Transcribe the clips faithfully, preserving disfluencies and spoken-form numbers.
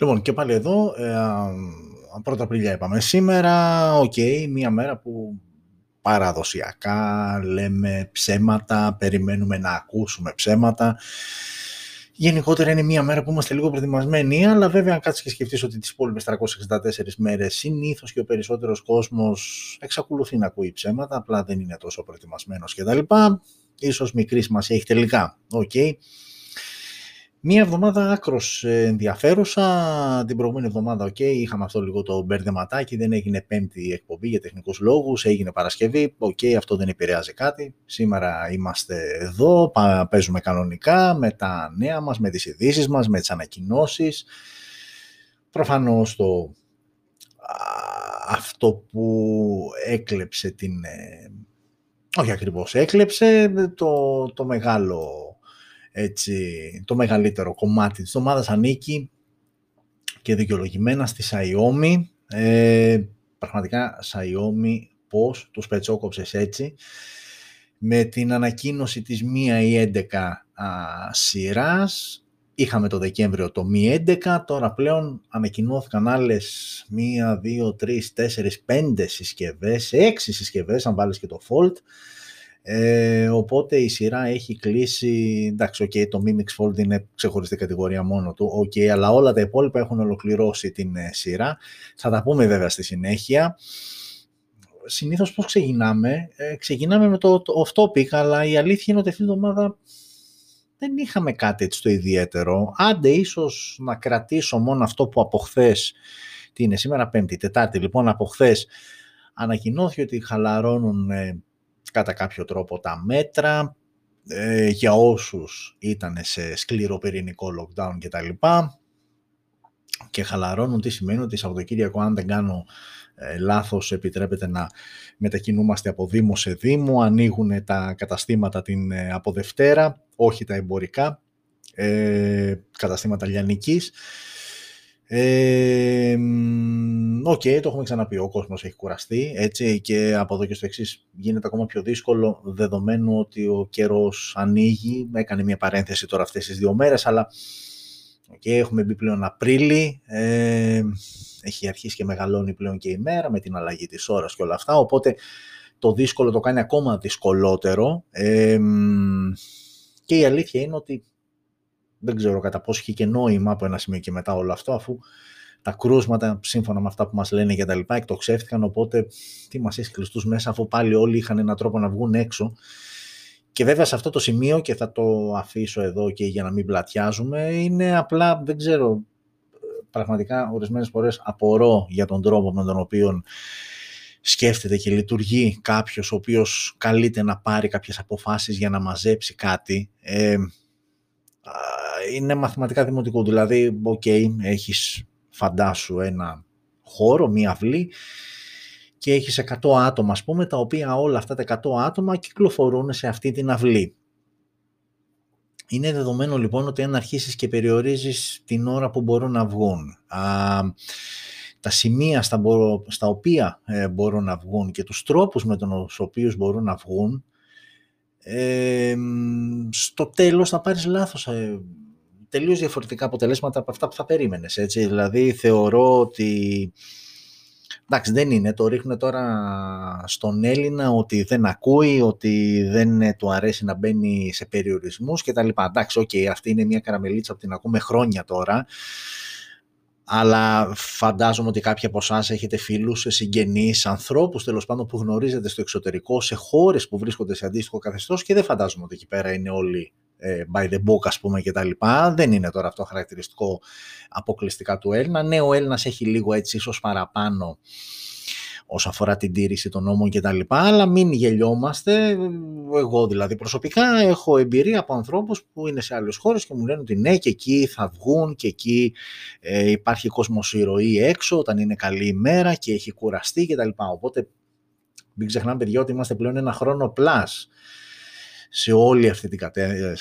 Λοιπόν, και πάλι εδώ, πρώτα Απριλιά είπαμε σήμερα, οκ, okay, μία μέρα που παραδοσιακά λέμε ψέματα, περιμένουμε να ακούσουμε ψέματα. Γενικότερα είναι μία μέρα που είμαστε λίγο προετοιμασμένοι, αλλά βέβαια αν κάτσεις και σκεφτείς ότι τις υπόλοιπες τριακόσιες εξήντα τέσσερις μέρες συνήθως και ο περισσότερος κόσμος εξακολουθεί να ακούει ψέματα, απλά δεν είναι τόσο προετοιμασμένος κτλ. Ίσως μικρή σημασία έχει τελικά. Οκ. Okay. Μία εβδομάδα άκρος ενδιαφέρουσα. Την προηγούμενη εβδομάδα, οκ, okay, είχαμε αυτό λίγο το μπερδεματάκι. Δεν έγινε Πέμπτη εκπομπή για τεχνικούς λόγους. Έγινε Παρασκευή. Οκ, okay, αυτό δεν επηρεάζει κάτι. Σήμερα είμαστε εδώ. Παίζουμε κανονικά με τα νέα μας, με τις ειδήσεις μας, με τις ανακοινώσεις. Προφανώς το αυτό που έκλεψε την. Όχι ακριβώς έκλεψε, το, το μεγάλο. Έτσι, το μεγαλύτερο κομμάτι της ομάδας ανήκει και δικαιολογημένα στη Xiaomi. Ε, πραγματικά, Xiaomi πώς τους πετσόκοψες έτσι. Με την ανακοίνωση της Mi έντεκα α, σειράς, είχαμε το Δεκέμβριο το Mi έντεκα, τώρα πλέον ανακοινώθηκαν άλλες μία, δύο, τρεις, τέσσερις, πέντε συσκευές, έξι συσκευές αν βάλεις και το Fold. Ε, οπότε η σειρά έχει κλείσει, εντάξει, okay, το Mi Mix Fold είναι ξεχωριστή κατηγορία μόνο του, okay, αλλά όλα τα υπόλοιπα έχουν ολοκληρώσει την σειρά. Θα τα πούμε βέβαια στη συνέχεια. Συνήθως πώς ξεκινάμε, ε, ξεκινάμε με το, το off-topic, αλλά η αλήθεια είναι ότι αυτή την εβδομάδα δεν είχαμε κάτι έτσι το ιδιαίτερο. Άντε ίσως να κρατήσω μόνο αυτό που από χθες, τι είναι σήμερα Πέμπτη, Τετάρτη, λοιπόν από χθες ανακοινώθηκε ότι χαλαρώνουν ε, κατά κάποιο τρόπο τα μέτρα ε, για όσους ήταν σε σκληροπυρηνικό lockdown και τα λοιπά, και χαλαρώνουν τι σημαίνει ότι Σαββατοκύριακο, αν δεν κάνω ε, λάθος, επιτρέπεται να μετακινούμαστε από Δήμο σε Δήμο, ανοίγουν τα καταστήματα την, ε, από Δευτέρα, όχι τα εμπορικά, ε, καταστήματα λιανικής. Ε, Οκ, okay, το έχουμε ξαναπεί, ο κόσμος έχει κουραστεί, έτσι, και από εδώ και στο εξής γίνεται ακόμα πιο δύσκολο, δεδομένου ότι ο καιρός ανοίγει. Έκανε μια παρένθεση τώρα αυτές τις δύο μέρες, αλλά okay, έχουμε μπει πλέον Απρίλη, ε, έχει αρχίσει και μεγαλώνει πλέον και η μέρα με την αλλαγή της ώρας και όλα αυτά, οπότε το δύσκολο το κάνει ακόμα δυσκολότερο, ε, και η αλήθεια είναι ότι δεν ξέρω κατά πόσο είχε και νόημα από ένα σημείο και μετά όλο αυτό, αφού τα κρούσματα, σύμφωνα με αυτά που μας λένε και τα λοιπά, εκτοξεύτηκαν, οπότε τι μας έχει κλειστούς μέσα, αφού πάλι όλοι είχαν έναν τρόπο να βγουν έξω. Και βέβαια σε αυτό το σημείο, και θα το αφήσω εδώ και για να μην πλατιάζουμε, είναι απλά, δεν ξέρω, πραγματικά ορισμένες φορές απορώ για τον τρόπο με τον οποίο σκέφτεται και λειτουργεί κάποιος ο οποίος καλείται να πάρει κάποιες αποφάσεις για να μαζέψει κάτι. Ε, είναι μαθηματικά δημοτικό, δηλαδή, οκ, okay, έχεις, φαντάσου, ένα χώρο, μία αυλή, και έχεις εκατό άτομα, ας πούμε, τα οποία όλα αυτά τα εκατό άτομα κυκλοφορούν σε αυτή την αυλή. Είναι δεδομένο λοιπόν ότι αν αρχίσεις και περιορίζεις την ώρα που μπορούν να βγουν, α, τα σημεία στα, μπορώ, στα οποία ε, μπορούν να βγουν και τους τρόπους με τους οποίους μπορούν να βγουν, Ε, στο τέλος θα πάρεις λάθος, ε, τελείως διαφορετικά αποτελέσματα από αυτά που θα περίμενες, έτσι. Δηλαδή θεωρώ ότι, εντάξει, δεν είναι, το ρίχνουν τώρα στον Έλληνα ότι δεν ακούει, ότι δεν του αρέσει να μπαίνει σε περιορισμούς και τα λοιπά. Εντάξει, οκ, okay, αυτή είναι μια καραμελίτσα που την ακούμε χρόνια τώρα, αλλά φαντάζομαι ότι κάποιοι από εσάς έχετε φίλους, συγγενείς, ανθρώπους τέλος πάντων που γνωρίζετε στο εξωτερικό, σε χώρες που βρίσκονται σε αντίστοιχο καθεστώς, και δεν φαντάζομαι ότι εκεί πέρα είναι όλοι ε, by the book, ας πούμε, και τα λοιπά. Δεν είναι τώρα αυτό χαρακτηριστικό αποκλειστικά του Έλληνα. Ναι, ο Έλληνας έχει λίγο έτσι ίσως παραπάνω όσον αφορά την τήρηση των νόμων και τα λοιπά, αλλά μην γελιόμαστε. Εγώ δηλαδή προσωπικά έχω εμπειρία από ανθρώπους που είναι σε άλλες χώρες και μου λένε ότι ναι, και εκεί θα βγουν, και εκεί ε, υπάρχει κοσμοσυρωή έξω όταν είναι καλή ημέρα και έχει κουραστεί και τα λοιπά. Οπότε μην ξεχνάμε, παιδιά, ότι είμαστε πλέον ένα χρόνο πλάς σε όλη αυτή την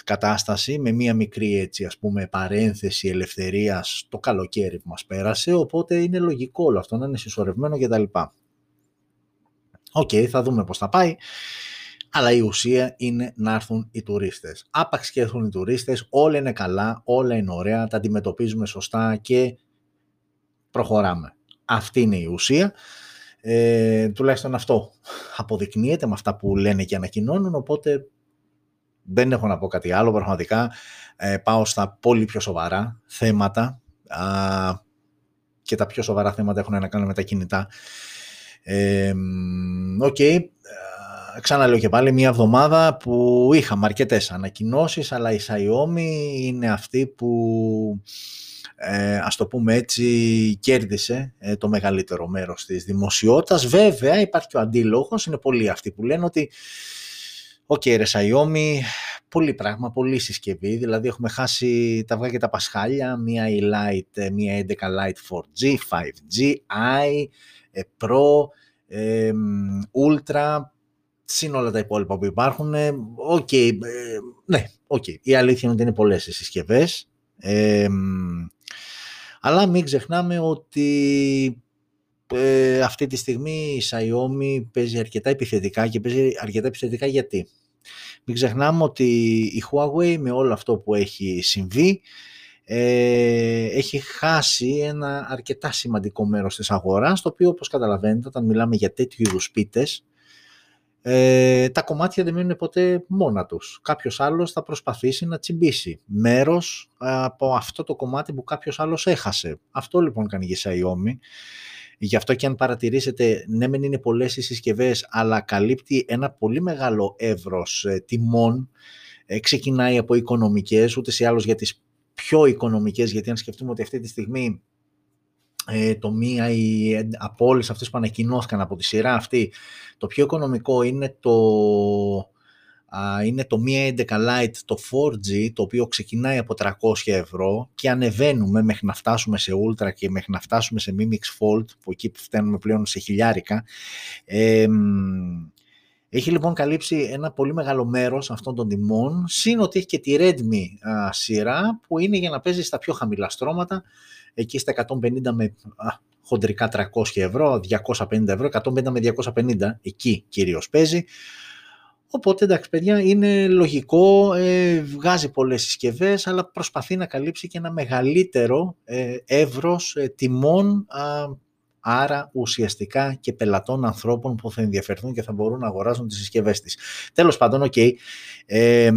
κατάσταση, με μία μικρή, έτσι, ας πούμε, παρένθεση ελευθερίας το καλοκαίρι που μας πέρασε, οπότε είναι λογικό όλο αυτό να είναι συσσωρευμένο και τα λοιπά. Οκ, okay, θα δούμε πώς θα πάει, αλλά η ουσία είναι να έρθουν οι τουρίστες. Άπαξ και έρθουν οι τουρίστες, όλα είναι καλά, όλα είναι ωραία, τα αντιμετωπίζουμε σωστά και προχωράμε. Αυτή είναι η ουσία. Ε, τουλάχιστον αυτό αποδεικνύεται με αυτά που λένε και ανακοινώνουν, οπότε δεν έχω να πω κάτι άλλο πραγματικά. Ε, πάω στα πολύ πιο σοβαρά θέματα α, και τα πιο σοβαρά θέματα έχουν να κάνουν με τα κινητά. Ε, okay. Ξαναλέω και πάλι, μια εβδομάδα που είχαμε αρκετές ανακοινώσεις, αλλά η Xiaomi είναι αυτή που ε, ας το πούμε έτσι κέρδισε ε, το μεγαλύτερο μέρος της δημοσιότητας. Βέβαια υπάρχει και ο αντίλογος, είναι πολλοί αυτοί που λένε ότι οκ okay, ρε Xiaomi, πολύ πράγμα, πολύ συσκευή, δηλαδή έχουμε χάσει τα αυγά και τα πασχάλια, μία E-Lite, μία έντεκα Lite φορ τζι, φάιβ τζι, i, Pro, ε, Ultra, συν όλα τα υπόλοιπα που υπάρχουν. Οκ, okay, ε, ναι, οκ. Okay. Η αλήθεια είναι ότι είναι πολλές οι συσκευές. Ε, αλλά μην ξεχνάμε ότι ε, αυτή τη στιγμή η Xiaomi παίζει αρκετά επιθετικά και παίζει αρκετά επιθετικά γιατί. Μην ξεχνάμε ότι η Huawei με όλο αυτό που έχει συμβεί Ε, έχει χάσει ένα αρκετά σημαντικό μέρος της αγοράς, το οποίο όπως καταλαβαίνετε όταν μιλάμε για τέτοιου είδους πίτες ε, τα κομμάτια δεν μείνουν ποτέ μόνα τους, κάποιος άλλος θα προσπαθήσει να τσιμπήσει μέρος από αυτό το κομμάτι που κάποιος άλλος έχασε. Αυτό λοιπόν κάνει η Xiaomi. Γι' αυτό και αν παρατηρήσετε, ναι μεν είναι πολλές οι συσκευές, αλλά καλύπτει ένα πολύ μεγάλο εύρος τιμών, ε, ξεκινάει από οικονομικές, ούτε σε άλλως για τις πιο οικονομικές, γιατί αν σκεφτούμε ότι αυτή τη στιγμή ε, το μία η, από όλες αυτές που ανακοινώθηκαν από τη σειρά αυτή, το πιο οικονομικό είναι το, α, είναι το μία έντεκα Lite, το φορ τζι, το οποίο ξεκινάει από τριακόσια ευρώ και ανεβαίνουμε μέχρι να φτάσουμε σε Ultra και μέχρι να φτάσουμε σε Mi Mix Fold, που εκεί φτάνουμε πλέον σε χιλιάρικα. Ε, Έχει λοιπόν καλύψει ένα πολύ μεγάλο μέρος αυτών των τιμών, σύν ότι έχει και τη Redmi α, σειρά που είναι για να παίζει στα πιο χαμηλά στρώματα, εκεί στα εκατόν πενήντα με α, χοντρικά τριακόσια ευρώ, διακόσια πενήντα ευρώ, εκατόν πενήντα με διακόσια πενήντα, εκεί κυρίως παίζει. Οπότε εντάξει παιδιά, είναι λογικό, ε, βγάζει πολλές συσκευές, αλλά προσπαθεί να καλύψει και ένα μεγαλύτερο ε, εύρος ε, τιμών, α, άρα ουσιαστικά και πελατών ανθρώπων που θα ενδιαφερθούν και θα μπορούν να αγοράζουν τις συσκευές της. Τέλος πάντων, οκ, okay, ε,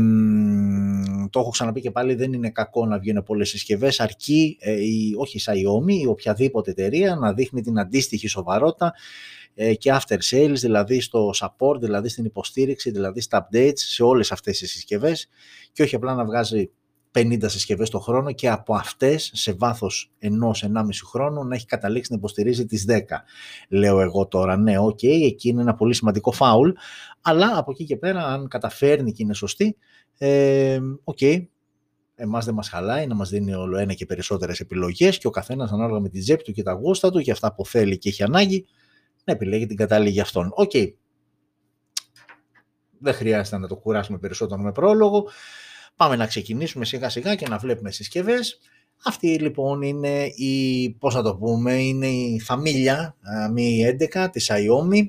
το έχω ξαναπεί και πάλι, δεν είναι κακό να βγαίνουν πολλές συσκευές, αρκεί, ε, η, όχι η Xiaomi, η οποιαδήποτε εταιρεία να δείχνει την αντίστοιχη σοβαρότητα ε, και after sales, δηλαδή στο support, δηλαδή στην υποστήριξη, δηλαδή στα updates, σε όλες αυτές τις συσκευές και όχι απλά να βγάζει πενήντα συσκευές το χρόνο και από αυτές σε βάθος ενός με ενάμιση χρόνου να έχει καταλήξει να υποστηρίζει τις δέκα. Λέω εγώ τώρα, ναι, οκ, okay, εκεί είναι ένα πολύ σημαντικό φάουλ, αλλά από εκεί και πέρα, αν καταφέρνει και είναι σωστή, ε, okay, εμάς δεν μας χαλάει να μας δίνει όλο ένα και περισσότερες επιλογές και ο καθένας ανάλογα με την τσέπη του και τα γούστα του και αυτά που θέλει και έχει ανάγκη, να επιλέγει την κατάλληλη για αυτόν. Οκ, okay. Δεν χρειάζεται να το κουράσουμε περισσότερο με πρόλογο. Πάμε να ξεκινήσουμε σιγά σιγά και να βλέπουμε συσκευές. Αυτή λοιπόν είναι η, πώς να το πούμε, είναι η φαμίλια Mi έντεκα της Xiaomi,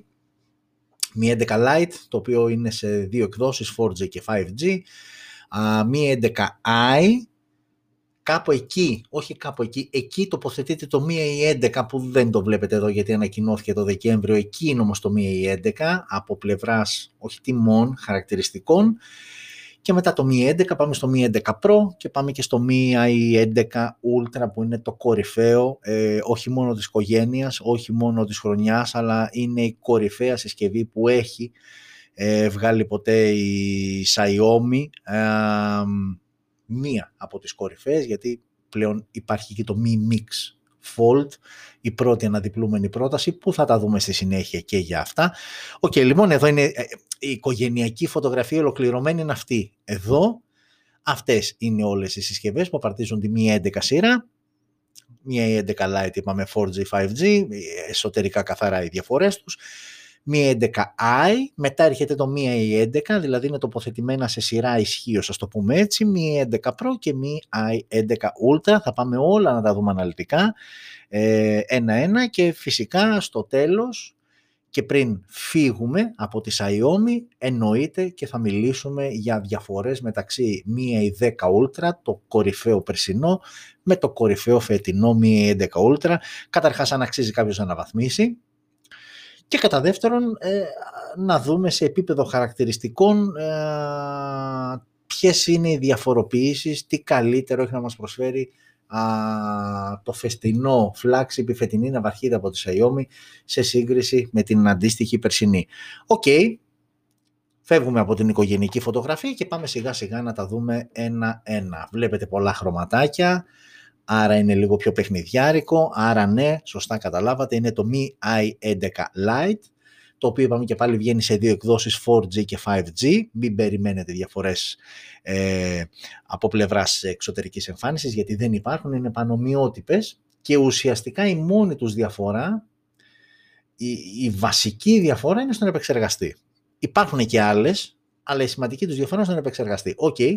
Mi έντεκα Lite, το οποίο είναι σε δύο εκδόσεις, φορ τζι και φάιβ τζι, Mi έντεκα άι, κάπου εκεί, όχι κάπου εκεί, εκεί τοποθετείται το Mi έντεκα που δεν το βλέπετε εδώ γιατί ανακοινώθηκε το Δεκέμβριο, εκεί είναι όμως το Mi έντεκα από πλευράς όχι τιμών, χαρακτηριστικών. Και μετά το Mi έντεκα, πάμε στο Mi έντεκα Pro και πάμε και στο Mi έντεκα Ultra που είναι το κορυφαίο, ε, όχι μόνο της οικογένειας, όχι μόνο της χρονιάς, αλλά είναι η κορυφαία συσκευή που έχει ε, βγάλει ποτέ η Xiaomi, ε, μία από τις κορυφαίες, γιατί πλέον υπάρχει και το Mi Mix Fold, η πρώτη αναδιπλούμενη πρόταση που θα τα δούμε στη συνέχεια και για αυτά. Οκ, okay, λοιπόν, εδώ είναι η οικογενειακή φωτογραφία ολοκληρωμένη, είναι αυτή εδώ. Αυτές είναι όλες οι συσκευές που απαρτίζουν τη Mi έντεκα σειρά. Mi έντεκα Lite είπαμε φορ τζι, φάιβ τζι, εσωτερικά καθαρά οι διαφορές τους. Mi έντεκα άι, μετά έρχεται το Mi έντεκα, δηλαδή είναι τοποθετημένα σε σειρά ισχύως, ας το πούμε έτσι, Mi έντεκα Pro και Mi έντεκα Ultra, θα πάμε όλα να τα δούμε αναλυτικά, ένα-ένα και φυσικά στο τέλος Και πριν φύγουμε από τη Xiaomi, εννοείται και θα μιλήσουμε για διαφορές μεταξύ Mi δέκα Ultra, το κορυφαίο περσινό, με το κορυφαίο φετινό Mi έντεκα Ultra. Καταρχάς, αν αξίζει κάποιος να αναβαθμίσει. Και κατά δεύτερον, ε, να δούμε σε επίπεδο χαρακτηριστικών ε, ποιες είναι οι διαφοροποιήσεις, τι καλύτερο έχει να μας προσφέρει α, το φεστινό flagship, η φετινή ναυαρχίδα από τη Xiaomi σε σύγκριση με την αντίστοιχη περσινή. Οκ, okay. Φεύγουμε από την οικογενική φωτογραφία και πάμε σιγά σιγά να τα δούμε ένα-ένα. Βλέπετε πολλά χρωματάκια, άρα είναι λίγο πιο παιχνιδιάρικο, άρα ναι, σωστά καταλάβατε, είναι το Mi άι έντεκα Lite, το οποίο είπαμε και πάλι βγαίνει σε δύο εκδόσεις φορ τζι και φάιβ τζι. Μην περιμένετε διαφορές ε, από πλευράς εξωτερικής εμφάνισης, γιατί δεν υπάρχουν, είναι πανομοιότυπες και ουσιαστικά η μόνη τους διαφορά, η, η βασική διαφορά είναι στον επεξεργαστή. Υπάρχουν και άλλες, αλλά η σημαντική τους διαφορά είναι στον επεξεργαστή. Οκ. Okay.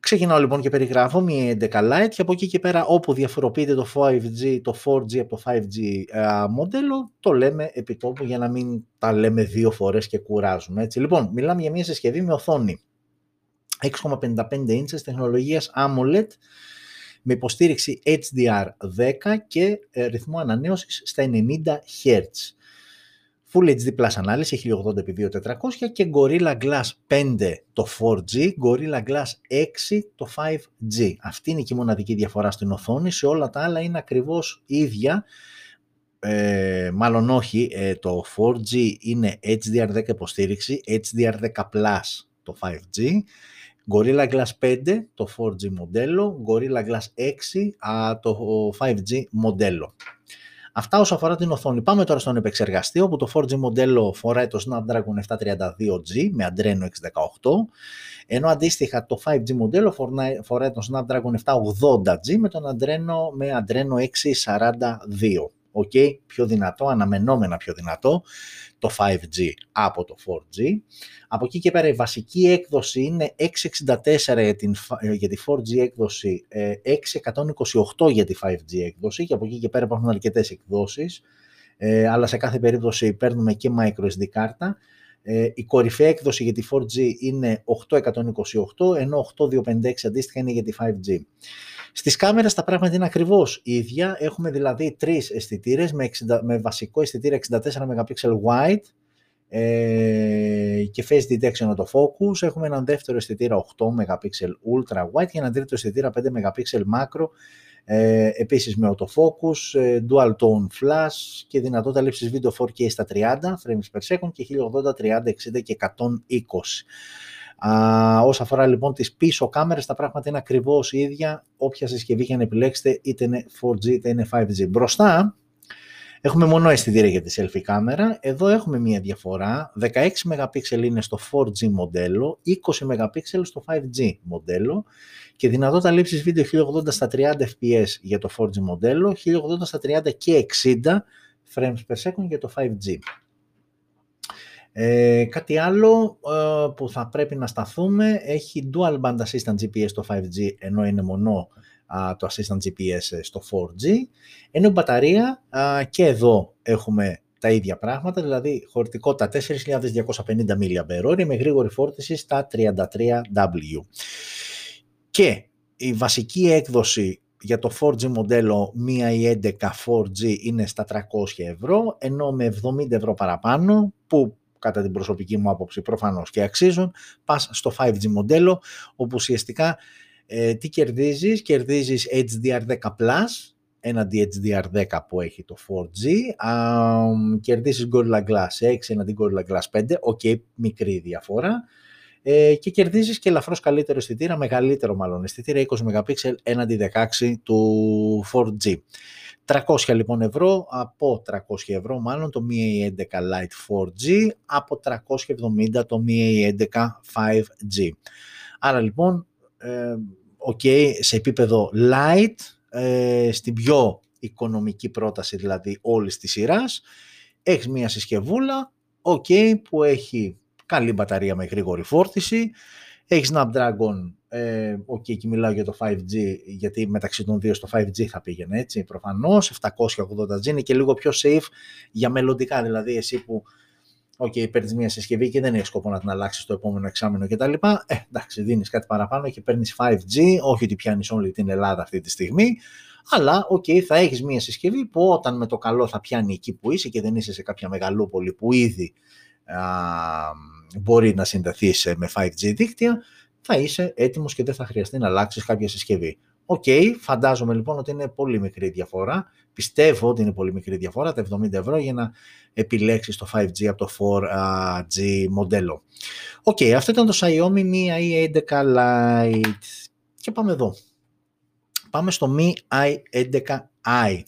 Ξεκινάω λοιπόν και περιγράφω μια έντεκα Lite και από εκεί και πέρα όπου διαφοροποιείται το φάιβ τζι, το φορ τζι από το φάιβ τζι α, μοντέλο, το λέμε επί τόπου για να μην τα λέμε δύο φορές και κουράζουμε. Έτσι. Λοιπόν, μιλάμε για μια συσκευή με οθόνη έξι κόμμα πενήντα πέντε ίντσες τεχνολογίας AMOLED με υποστήριξη έιτς ντι αρ δέκα και ρυθμό ανανέωσης στα ενενήντα χερτζ. Full έιτς ντι Plus ανάλυση, χίλια ογδόντα επί δύο χιλιάδες τετρακόσια και Gorilla Glass πέντε το φορ τζι, Gorilla Glass έξι το φάιβ τζι. Αυτή είναι και η μοναδική διαφορά στην οθόνη, σε όλα τα άλλα είναι ακριβώς ίδια, ε, μάλλον όχι, ε, το φορ τζι είναι έιτς ντι αρ δέκα υποστήριξη, έιτς ντι αρ δέκα Plus το φάιβ τζι, Gorilla Glass πέντε το φορ τζι μοντέλο, Gorilla Glass έξι α, το φάιβ τζι μοντέλο. Αυτά όσο αφορά την οθόνη. Πάμε τώρα στον επεξεργαστή, όπου το φορ τζι μοντέλο φοράει το Snapdragon επτακόσια τριάντα δύο τζι με Adreno εξακόσια δεκαοκτώ, ενώ αντίστοιχα το φάιβ τζι μοντέλο φοράει, φοράει το Snapdragon επτακόσια ογδόντα τζι με τον Adreno, με Adreno εξακόσια σαράντα δύο. Οκ, okay, πιο δυνατό, αναμενόμενα πιο δυνατό το φάιβ τζι από το φορ τζι. Από εκεί και πέρα η βασική έκδοση είναι έξι εξήντα τέσσερα για, την, για τη φορ τζι έκδοση, έξι εκατόν είκοσι οκτώ για τη φάιβ τζι έκδοση και από εκεί και πέρα υπάρχουν αρκετές εκδόσεις, ε, αλλά σε κάθε περίπτωση παίρνουμε και microSD κάρτα. Ε, η κορυφαία έκδοση για τη φορ τζι είναι οκτακόσια είκοσι οκτώ, ενώ οκτώ διακόσια πενήντα έξι αντίστοιχα είναι για τη φάιβ τζι. Στις κάμερες τα πράγματα είναι ακριβώς ίδια. Έχουμε δηλαδή τρεις αισθητήρες με, με βασικό αισθητήρα εξήντα τέσσερα μεγαπίξελ wide ε, και face detection auto focus. Έχουμε έναν δεύτερο αισθητήρα οκτώ μεγαπίξελ ultra wide και έναν τρίτο αισθητήρα πέντε μεγαπίξελ macro, ε, επίσης με auto focus, ε, dual tone flash και δυνατότητα λήψης βίντεο φορ κέι στα τριάντα frames per second και χίλια ογδόντα, τριάντα, εξήντα και εκατόν είκοσι. Α, όσα αφορά λοιπόν τις πίσω κάμερες, τα πράγματα είναι ακριβώς ίδια, όποια συσκευή και αν επιλέξετε, είτε είναι φορ τζι είτε είναι φάιβ τζι. Μπροστά έχουμε μόνο αισθητήρα για τη selfie κάμερα. Εδώ έχουμε μία διαφορά, δεκαέξι μεγαπίξελ είναι στο φορ τζι μοντέλο, είκοσι μεγαπίξελ στο φάιβ τζι μοντέλο και δυνατότητα λήψης βίντεο χίλια ογδόντα στα τριάντα φρέιμς περ σέκοντ για το φορ τζι μοντέλο, χίλια ογδόντα στα τριάντα και εξήντα frames per second για το φάιβ τζι. Ε, κάτι άλλο ε, που θα πρέπει να σταθούμε, έχει dual band assistant τζι πι ες στο φάιβ τζι, ενώ είναι μονό α, το assistant τζι πι ες στο φορ τζι, ενώ η μπαταρία α, και εδώ έχουμε τα ίδια πράγματα, δηλαδή χωρητικότητα τέσσερις χιλιάδες διακόσια πενήντα μιλιαμπερ ώρες με γρήγορη φόρτιση στα τριάντα τρία γουάτ. Και η βασική έκδοση για το φορ τζι μοντέλο Mi έντεκα φορ τζι είναι στα τριακόσια ευρώ, ενώ με εβδομήντα ευρώ παραπάνω, που κατά την προσωπική μου άποψη προφανώς και αξίζουν, πας στο φάιβ τζι μοντέλο, όπου ουσιαστικά ε, τι κερδίζεις, κερδίζεις έιτς ντι αρ δέκα Plus, έναντι έιτς ντι αρ δέκα που έχει το φορ τζι, α, κερδίζεις Gorilla Glass έξι έναντι Gorilla Glass πέντε, οκ, okay, μικρή διαφορά, ε, και κερδίζεις και ελαφρώς καλύτερο αισθητήρα, μεγαλύτερο μάλλον αισθητήρα, είκοσι μεγαπίξελ έναντι δεκαέξι του φορ τζι. τριακόσια λοιπόν ευρώ, από τριακόσια ευρώ μάλλον το Mi έντεκα Lite φορ τζι, από τριακόσια εβδομήντα το Mi έντεκα φάιβ τζι. Άρα λοιπόν, ε, okay, σε επίπεδο Lite, ε, στην πιο οικονομική πρόταση δηλαδή όλης της σειράς, έχεις μια συσκευούλα, okay, που έχει καλή μπαταρία με γρήγορη φόρτιση, έχει Snapdragon Ε, okay, εκεί μιλάω για το φάιβ τζι, γιατί μεταξύ των δύο στο φάιβ τζι θα πήγαινε, έτσι, προφανώς. επτακόσια ογδόντα τζι είναι και λίγο πιο safe για μελλοντικά, δηλαδή εσύ που okay, παίρνεις μια συσκευή και δεν έχεις σκοπό να την αλλάξεις το επόμενο εξάμηνο κτλ. Ε, εντάξει, δίνεις κάτι παραπάνω και παίρνεις φάιβ τζι, όχι ότι πιάνεις όλη την Ελλάδα αυτή τη στιγμή, αλλά okay, θα έχεις μια συσκευή που όταν με το καλό θα πιάνει εκεί που είσαι και δεν είσαι σε κάποια μεγαλούπολη που ήδη α, μπορεί να συνδεθείς με φάιβ τζι δίκτυα, θα είσαι έτοιμος και δεν θα χρειαστεί να αλλάξεις κάποια συσκευή. Οκ, okay, φαντάζομαι λοιπόν ότι είναι πολύ μικρή διαφορά. Πιστεύω ότι είναι πολύ μικρή διαφορά, τα εβδομήντα ευρώ για να επιλέξεις το φάιβ τζι από το φορ τζι μοντέλο. Οκ, okay, αυτό ήταν το Xiaomi Mi άι έντεκα Lite. Και πάμε εδώ. Πάμε στο Mi άι έντεκα άι.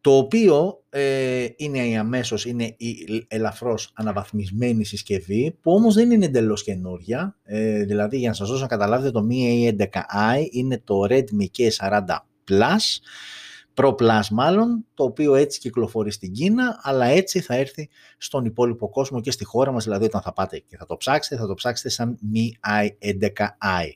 Το οποίο ε, είναι αμέσως, είναι η ελαφρώς αναβαθμισμένη συσκευή, που όμως δεν είναι εντελώς καινούρια. Ε, δηλαδή, για να σας δώσω να καταλάβετε, το Mi έι έντεκα άι είναι το Redmi κέι σαράντα Plus, Pro Plus μάλλον, το οποίο έτσι κυκλοφορεί στην Κίνα, αλλά έτσι θα έρθει στον υπόλοιπο κόσμο και στη χώρα μας, δηλαδή όταν θα πάτε και θα το ψάξετε, θα το ψάξετε σαν Mi άι έντεκα άι.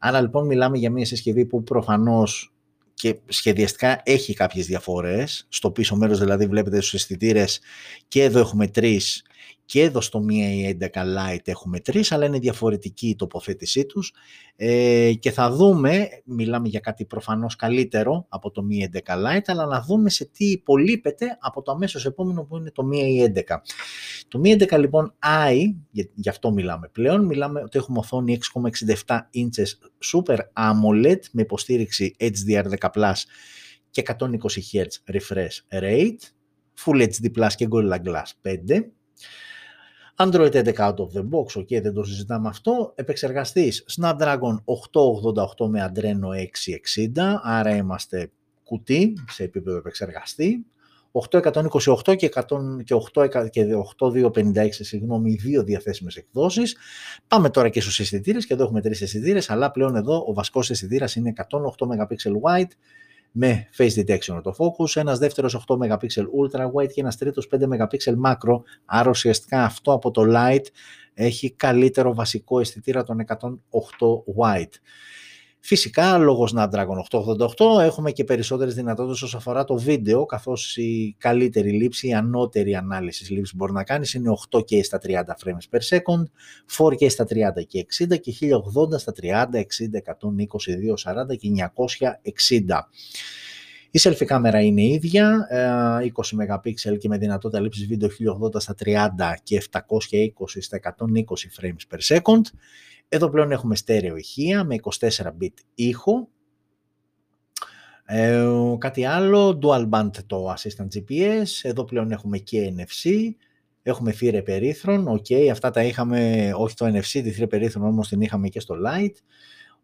Άρα λοιπόν μιλάμε για μια συσκευή που προφανώς και σχεδιαστικά έχει κάποιες διαφορές. Στο πίσω μέρος δηλαδή βλέπετε στους αισθητήρες, και εδώ έχουμε τρεις και εδώ στο Mi έι έντεκα Lite έχουμε τρεις, αλλά είναι διαφορετική η τοποθέτησή τους ε, και θα δούμε, μιλάμε για κάτι προφανώς καλύτερο από το Mi έντεκα Lite, αλλά να δούμε σε τι υπολείπεται από το αμέσως επόμενο που είναι το Mi έι έντεκα. Το Mi έντεκα λοιπόν άι, γι' αυτό μιλάμε πλέον, μιλάμε ότι έχουμε οθόνη έξι κόμμα εξήντα επτά ίντσες Super AMOLED με υποστήριξη έιτς ντι αρ δέκα πλας και εκατόν είκοσι χερτζ refresh rate, Full έιτς ντι πλας και Gorilla Glass πέντε. Android έντεκα out of the box, ok, δεν το συζητάμε αυτό. Επεξεργαστής Snapdragon οκτακόσια ογδόντα οκτώ με Adreno εξακόσια εξήντα, άρα είμαστε κουτί σε επίπεδο επεξεργαστή. οκτακόσια είκοσι οκτώ και, εκατό, και οκτακόσια πενήντα έξι, συγγνώμη, οι δύο διαθέσιμες εκδόσεις. Πάμε τώρα και στους αισθητήρες, και εδώ έχουμε τρεις αισθητήρες, αλλά πλέον εδώ ο βασικός αισθητήρας είναι εκατόν οκτώ μεγαπίξελ wide, με face detection auto focus, ένας δεύτερος οκτώ μεγαπίξελ ultra wide και ένας τρίτος πέντε μεγαπίξελ macro, άρα ουσιαστικά αυτό από το Lite έχει καλύτερο βασικό αισθητήρα των εκατόν οκτώ wide. Φυσικά, λόγω Snapdragon οκτακόσια ογδόντα οκτώ έχουμε και περισσότερες δυνατότητες όσον αφορά το βίντεο, καθώς η καλύτερη λήψη, η ανώτερη ανάλυση λήψη που μπορεί να κάνεις είναι οκτώ κέι στα τριάντα frames per second, φορ κέι στα τριάντα και εξήντα και χίλια ογδόντα στα τριάντα, εξήντα, εκατόν είκοσι, διακόσια σαράντα και εννιακόσια εξήντα. Η selfie κάμερα είναι ίδια, είκοσι μεγαπίξελ και με δυνατότητα λήψης βίντεο χίλια ογδόντα στα τριάντα και επτακόσια είκοσι στα εκατόν είκοσι frames per second. Εδώ πλέον έχουμε στέρεο ηχεία με είκοσι τέσσερα bit ήχο. Ε, κάτι άλλο, dual band το assistant τζι πι ες. Εδώ πλέον έχουμε και εν εφ σι. Έχουμε θύρα περίθρων. Okay, αυτά τα είχαμε, όχι το εν εφ σι, τη θύρα περίθρων όμως την είχαμε και στο Lite.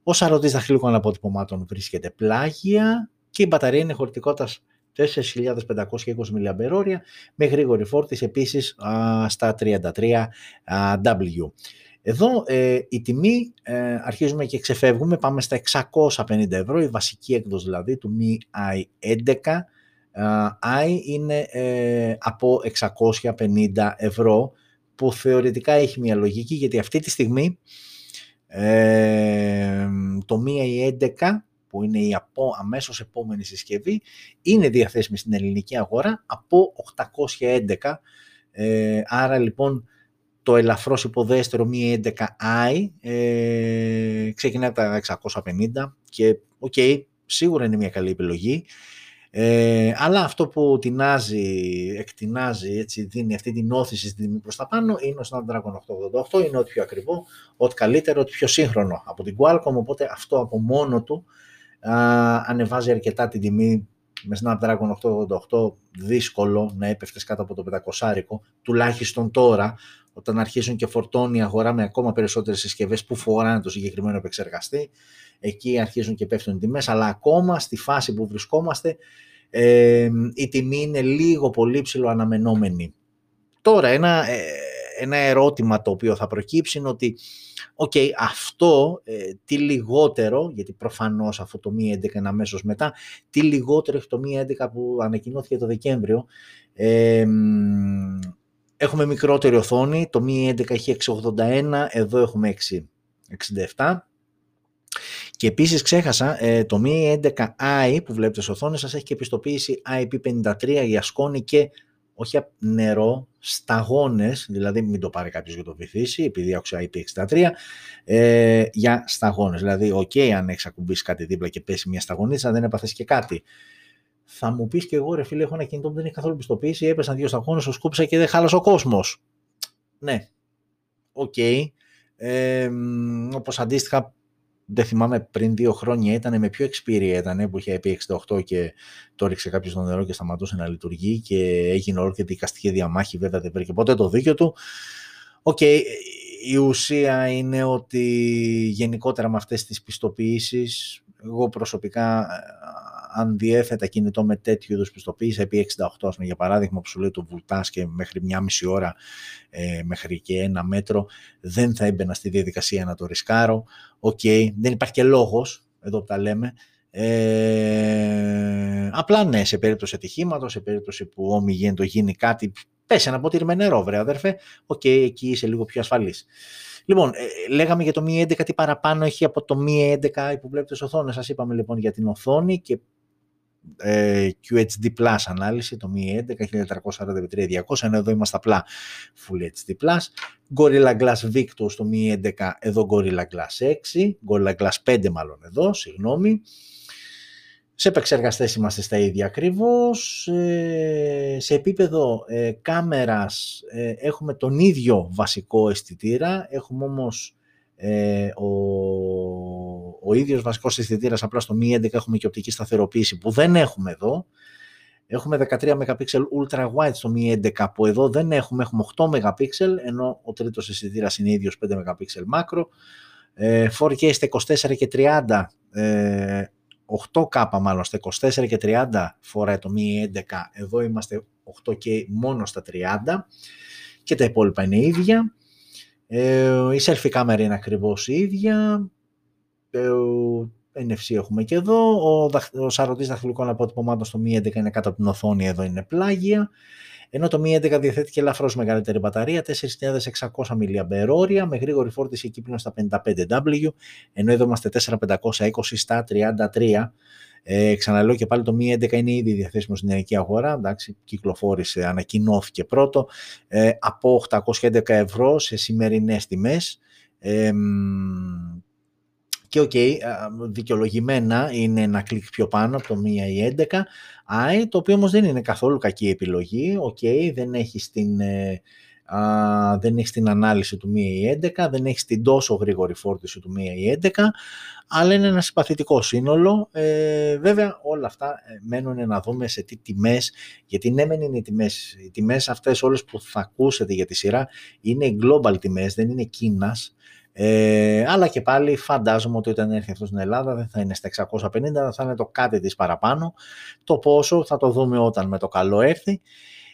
Ο σαρωτής δαχτυλικών αποτυπωμάτων βρίσκεται πλάγια. Και η μπαταρία είναι χωρητικότητας τέσσερις χιλιάδες πεντακόσια είκοσι μιλιαμπερόρια με γρήγορη φόρτιση επίσης α, στα τριάντα τρία γουάτ. Εδώ ε, η τιμή ε, αρχίζουμε και ξεφεύγουμε, πάμε στα εξακόσια πενήντα ευρώ, η βασική έκδοση δηλαδή του Mi άι έντεκα i είναι ε, από εξακόσια πενήντα ευρώ, που θεωρητικά έχει μια λογική, γιατί αυτή τη στιγμή ε, το Mi άι έντεκα, που είναι η από, αμέσως επόμενη συσκευή, είναι διαθέσιμη στην ελληνική αγορά από οκτακόσια έντεκα, ε, άρα λοιπόν το ελαφρώς υποδέστερο Mi έντεκα άι ε, ξεκινάει από τα εξακόσια πενήντα και οκ, okay, σίγουρα είναι μια καλή επιλογή, ε, αλλά αυτό που τεινάζει, εκτινάζει, έτσι, δίνει αυτή την όθηση στην τιμή προς τα πάνω, είναι ο Snapdragon οκτακόσια ογδόντα οκτώ, είναι ό,τι πιο ακριβό, ό,τι καλύτερο, ό,τι πιο σύγχρονο από την Qualcomm, οπότε αυτό από μόνο του α, ανεβάζει αρκετά την τιμή. Με Snapdragon οκτακόσια ογδόντα οκτώ δύσκολο να έπεφτες κάτω από το πεντακόσια, τουλάχιστον τώρα, όταν αρχίσουν και φορτώνει η αγορά με ακόμα περισσότερες συσκευές που φοράνε το συγκεκριμένο επεξεργαστή, εκεί αρχίζουν και πέφτουν οι τιμές, αλλά ακόμα στη φάση που βρισκόμαστε ε, η τιμή είναι λίγο πολύ ψηλο αναμενόμενη. Τώρα ένα, ε, ένα ερώτημα το οποίο θα προκύψει είναι ότι οκ, okay, αυτό ε, τι λιγότερο, γιατί προφανώς αυτό το Mi έντεκα είναι αμέσως μετά, τι λιγότερο έχει το Mi έντεκα που ανακοινώθηκε το Δεκέμβριο. ε, Έχουμε μικρότερη οθόνη, το Mi έντεκα έχει εξακόσια ογδόντα ένα, εδώ έχουμε έξι κόμμα εξήντα επτά Και επίσης ξέχασα το Mi έντεκα άι που βλέπετε στις οθόνες σας έχει και επιστοποίηση άι πι πενήντα τρία για σκόνη και όχι νερό, σταγόνες, δηλαδή μην το πάρει κάποιος για το βυθίσει, επειδή άκουσα άι πι εξήντα τρία, ε, για σταγόνες. Δηλαδή, οκ, okay, αν έχεις ακουμπήσει κάτι δίπλα και πέσει μια σταγονίτσα, δεν έπαθες και κάτι. Θα μου πεις και εγώ, ρε φίλε, έχω ένα κινητό που δεν έχει καθόλου πιστοποίηση, έπεσαν δύο σταγόνες, το σκούψα και δεν χάλασε ο κόσμος. Ναι, οκ. Okay. Ε, όπως αντίστοιχα, δεν θυμάμαι πριν δύο χρόνια ήτανε, με ποιο Xperia ήτανε που είχε άι πι εξήντα οκτώ και το ρίξε κάποιος στο νερό και σταματούσε να λειτουργεί και έγινε όλη και δικαστική διαμάχη, βέβαια δεν βρήκε ποτέ το δίκιο του. Οκ, okay, η ουσία είναι ότι γενικότερα με αυτές τις πιστοποιήσεις, εγώ προσωπικά αν διέθετα κινητό με τέτοιου είδους πιστοποίηση, άι πι εξήντα οκτώ για παράδειγμα που σου λέει το βουλτάς και μέχρι μια μισή ώρα, ε, μέχρι και ένα μέτρο, δεν θα έμπαινα στη διαδικασία να το ρισκάρω. Οκ, okay, δεν υπάρχει και λόγος, εδώ που τα λέμε. Ε, απλά ναι, σε περίπτωση ατυχήματος, σε περίπτωση που όμοιγεν το γίνει κάτι, πες ένα ποτήρι με νερό, βρε αδερφέ. Οκ, okay, εκεί είσαι λίγο πιο ασφαλής. Λοιπόν, λέγαμε για το Mi έντεκα τι παραπάνω έχει από το Mi έντεκα που βλέπετε στις οθόνες. Σας είπαμε λοιπόν για την οθόνη και ε, κιου έιτς ντι πλας ανάλυση, το Mi έντεκα χίλια τετρακόσια σαράντα επί τριακόσια, ενώ εδώ είμαστε απλά Full έιτς ντι πλας. Gorilla Glass Victus το Mi έντεκα, εδώ Gorilla Glass έξι, Gorilla Glass πέντε μάλλον εδώ, συγγνώμη. Σε επεξεργαστές είμαστε στα ίδια ακριβώς. Ε, σε επίπεδο ε, κάμερας ε, έχουμε τον ίδιο βασικό αισθητήρα. Έχουμε όμως ε, ο, ο ίδιος βασικός αισθητήρας, απλά στο Mi έντεκα έχουμε και οπτική σταθεροποίηση που δεν έχουμε εδώ. Έχουμε δεκατρία μεγαπίξελ Ultra Wide στο Mi έντεκα που εδώ δεν έχουμε. Έχουμε οκτώ μεγαπίξελ ενώ ο τρίτος αισθητήρας είναι ίδιος πέντε μεγαπίξελ Macro. Ε, φορ κέι στα είκοσι τέσσερα και τριάντα ε, οκτώ κέι μάλλον, στα είκοσι τέσσερα και τριάντα φοράει το Mi έντεκα, εδώ είμαστε οκτώ κέι μόνο στα τριάντα και τα υπόλοιπα είναι ίδια. Ε, η selfie κάμερα είναι ακριβώς η ίδια, ε, εν εφ σι έχουμε και εδώ, ο, ο σαρωτής δαχτυλικών αποτυπωμάτων στο Mi έντεκα είναι κάτω από την οθόνη, εδώ είναι πλάγια, ενώ το Mi έντεκα διαθέτει και ελαφρώς μεγαλύτερη μπαταρία, τέσσερις χιλιάδες εξακόσια μιλιαμπερόρια, με γρήγορη φόρτιση εκεί πλέον στα πενήντα πέντε γουάτ, ενώ εδώ είμαστε τέσσερα χιλιάδες πεντακόσια είκοσι στα τριάντα τρία. Ε, ξαναλέω και πάλι το Mi έντεκα είναι ήδη διαθέσιμο στην ελληνική αγορά, εντάξει, κυκλοφόρησε, ανακοινώθηκε πρώτο, ε, από οκτακόσια έντεκα ευρώ σε σημερινές τιμές. Ε, Και οκ, okay, δικαιολογημένα είναι ένα κλικ πιο πάνω από το Mi έντεκα άι, το οποίο όμως δεν είναι καθόλου κακή επιλογή. Οκ, okay, δεν έχει στην, α, δεν έχει στην ανάλυση του Mi έντεκα, δεν έχει την τόσο γρήγορη φόρτιση του Mi έντεκα, αλλά είναι ένα συμπαθητικό σύνολο. Ε, βέβαια όλα αυτά μένουν να δούμε σε τι τιμές, γιατί ναι μεν είναι οι τιμές, οι τιμές αυτές όλες που θα ακούσετε για τη σειρά είναι global τιμές, δεν είναι Κίνας. Ε, αλλά και πάλι φαντάζομαι ότι όταν έρθει αυτό στην Ελλάδα δεν θα είναι στα εξακόσια πενήντα, θα είναι το κάτι της παραπάνω. Το πόσο θα το δούμε όταν με το καλό έρθει.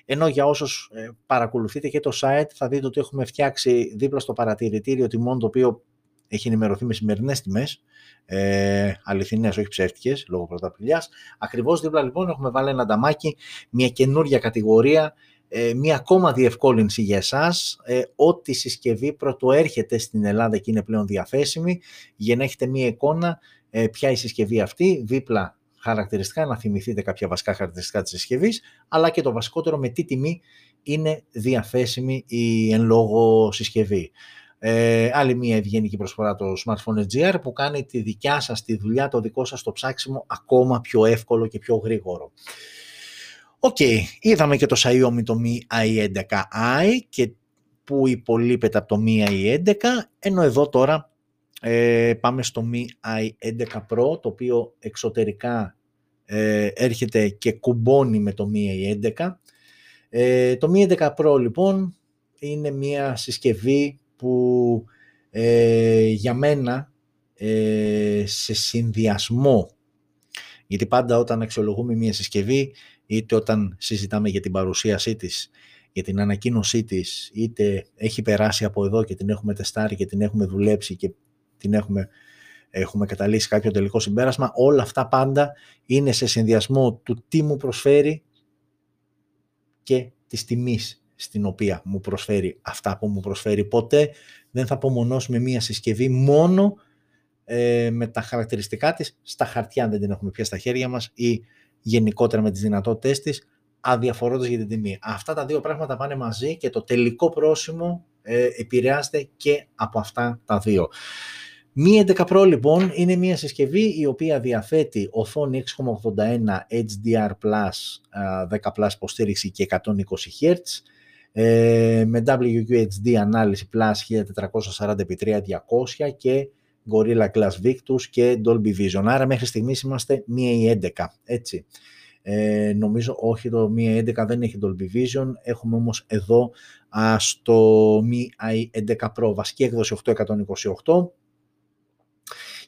Ενώ για όσους ε, παρακολουθείτε και το site θα δείτε ότι έχουμε φτιάξει δίπλα στο παρατηρητήριο τιμών, το οποίο έχει ενημερωθεί με σημερινές τιμές, ε, αληθινές, όχι ψεύτικες, λόγω πρωταπηλιάς. Ακριβώς δίπλα λοιπόν έχουμε βάλει ένα νταμάκι, μια καινούργια κατηγορία. Ε, μία ακόμα διευκόλυνση για εσάς, ε, ό,τι συσκευή πρωτοέρχεται στην Ελλάδα και είναι πλέον διαθέσιμη, για να έχετε μία εικόνα ε, ποια η συσκευή αυτή, δίπλα χαρακτηριστικά, να θυμηθείτε κάποια βασικά χαρακτηριστικά της συσκευής, αλλά και το βασικότερο με τι τιμή είναι διαθέσιμη η εν λόγω συσκευή. Ε, άλλη μία ευγενική προσφορά το Smartphone G R που κάνει τη δικιά σας τη δουλειά, το δικό σας το ψάξιμο ακόμα πιο εύκολο και πιο γρήγορο. Οκ, okay. Είδαμε και το Xiaomi το Mi έντεκα άι και που υπολείπεται από το Mi έντεκα, ενώ εδώ τώρα ε, πάμε στο Mi έντεκα Pro, το οποίο εξωτερικά ε, έρχεται και κουμπώνει με το Mi έντεκα. Ε, το Mi έντεκα Pro λοιπόν είναι μια συσκευή που ε, για μένα ε, σε συνδυασμό, γιατί πάντα όταν αξιολογούμε μια συσκευή, είτε όταν συζητάμε για την παρουσίασή της, για την ανακοίνωσή της, είτε έχει περάσει από εδώ και την έχουμε τεστάρει και την έχουμε δουλέψει και την έχουμε, έχουμε καταλήξει κάποιο τελικό συμπέρασμα, όλα αυτά πάντα είναι σε συνδυασμό του τι μου προσφέρει και της τιμής στην οποία μου προσφέρει αυτά που μου προσφέρει. Ποτέ δεν θα απομονώσουμε μία συσκευή μόνο ε, με τα χαρακτηριστικά της στα χαρτιά, αν δεν την έχουμε πια στα χέρια μας, ή γενικότερα με τις δυνατότητές της, αδιαφορώντας για την τιμή. Αυτά τα δύο πράγματα πάνε μαζί και το τελικό πρόσημο ε, επηρεάζεται και από αυτά τα δύο. Mi έντεκα Pro λοιπόν είναι μια συσκευή η οποία διαθέτει οθόνη έξι κόμμα ογδόντα ένα έιτς ντι αρ πλας, δέκα πλας υποστήριξη και εκατόν είκοσι χερτζ, με ντάμπλιου κιου έιτς ντι ανάλυση Plus χίλια τετρακόσια σαράντα επί τρία χιλιάδες διακόσια και Gorilla Glass Victus και Dolby Vision. Άρα μέχρι στιγμής είμαστε Mi έντεκα, έτσι. Ε, νομίζω όχι, το Mi έντεκα δεν έχει Dolby Vision, έχουμε όμως εδώ α, στο Mi έντεκα Pro βασική έκδοση οκτώ εκατόν είκοσι οκτώ.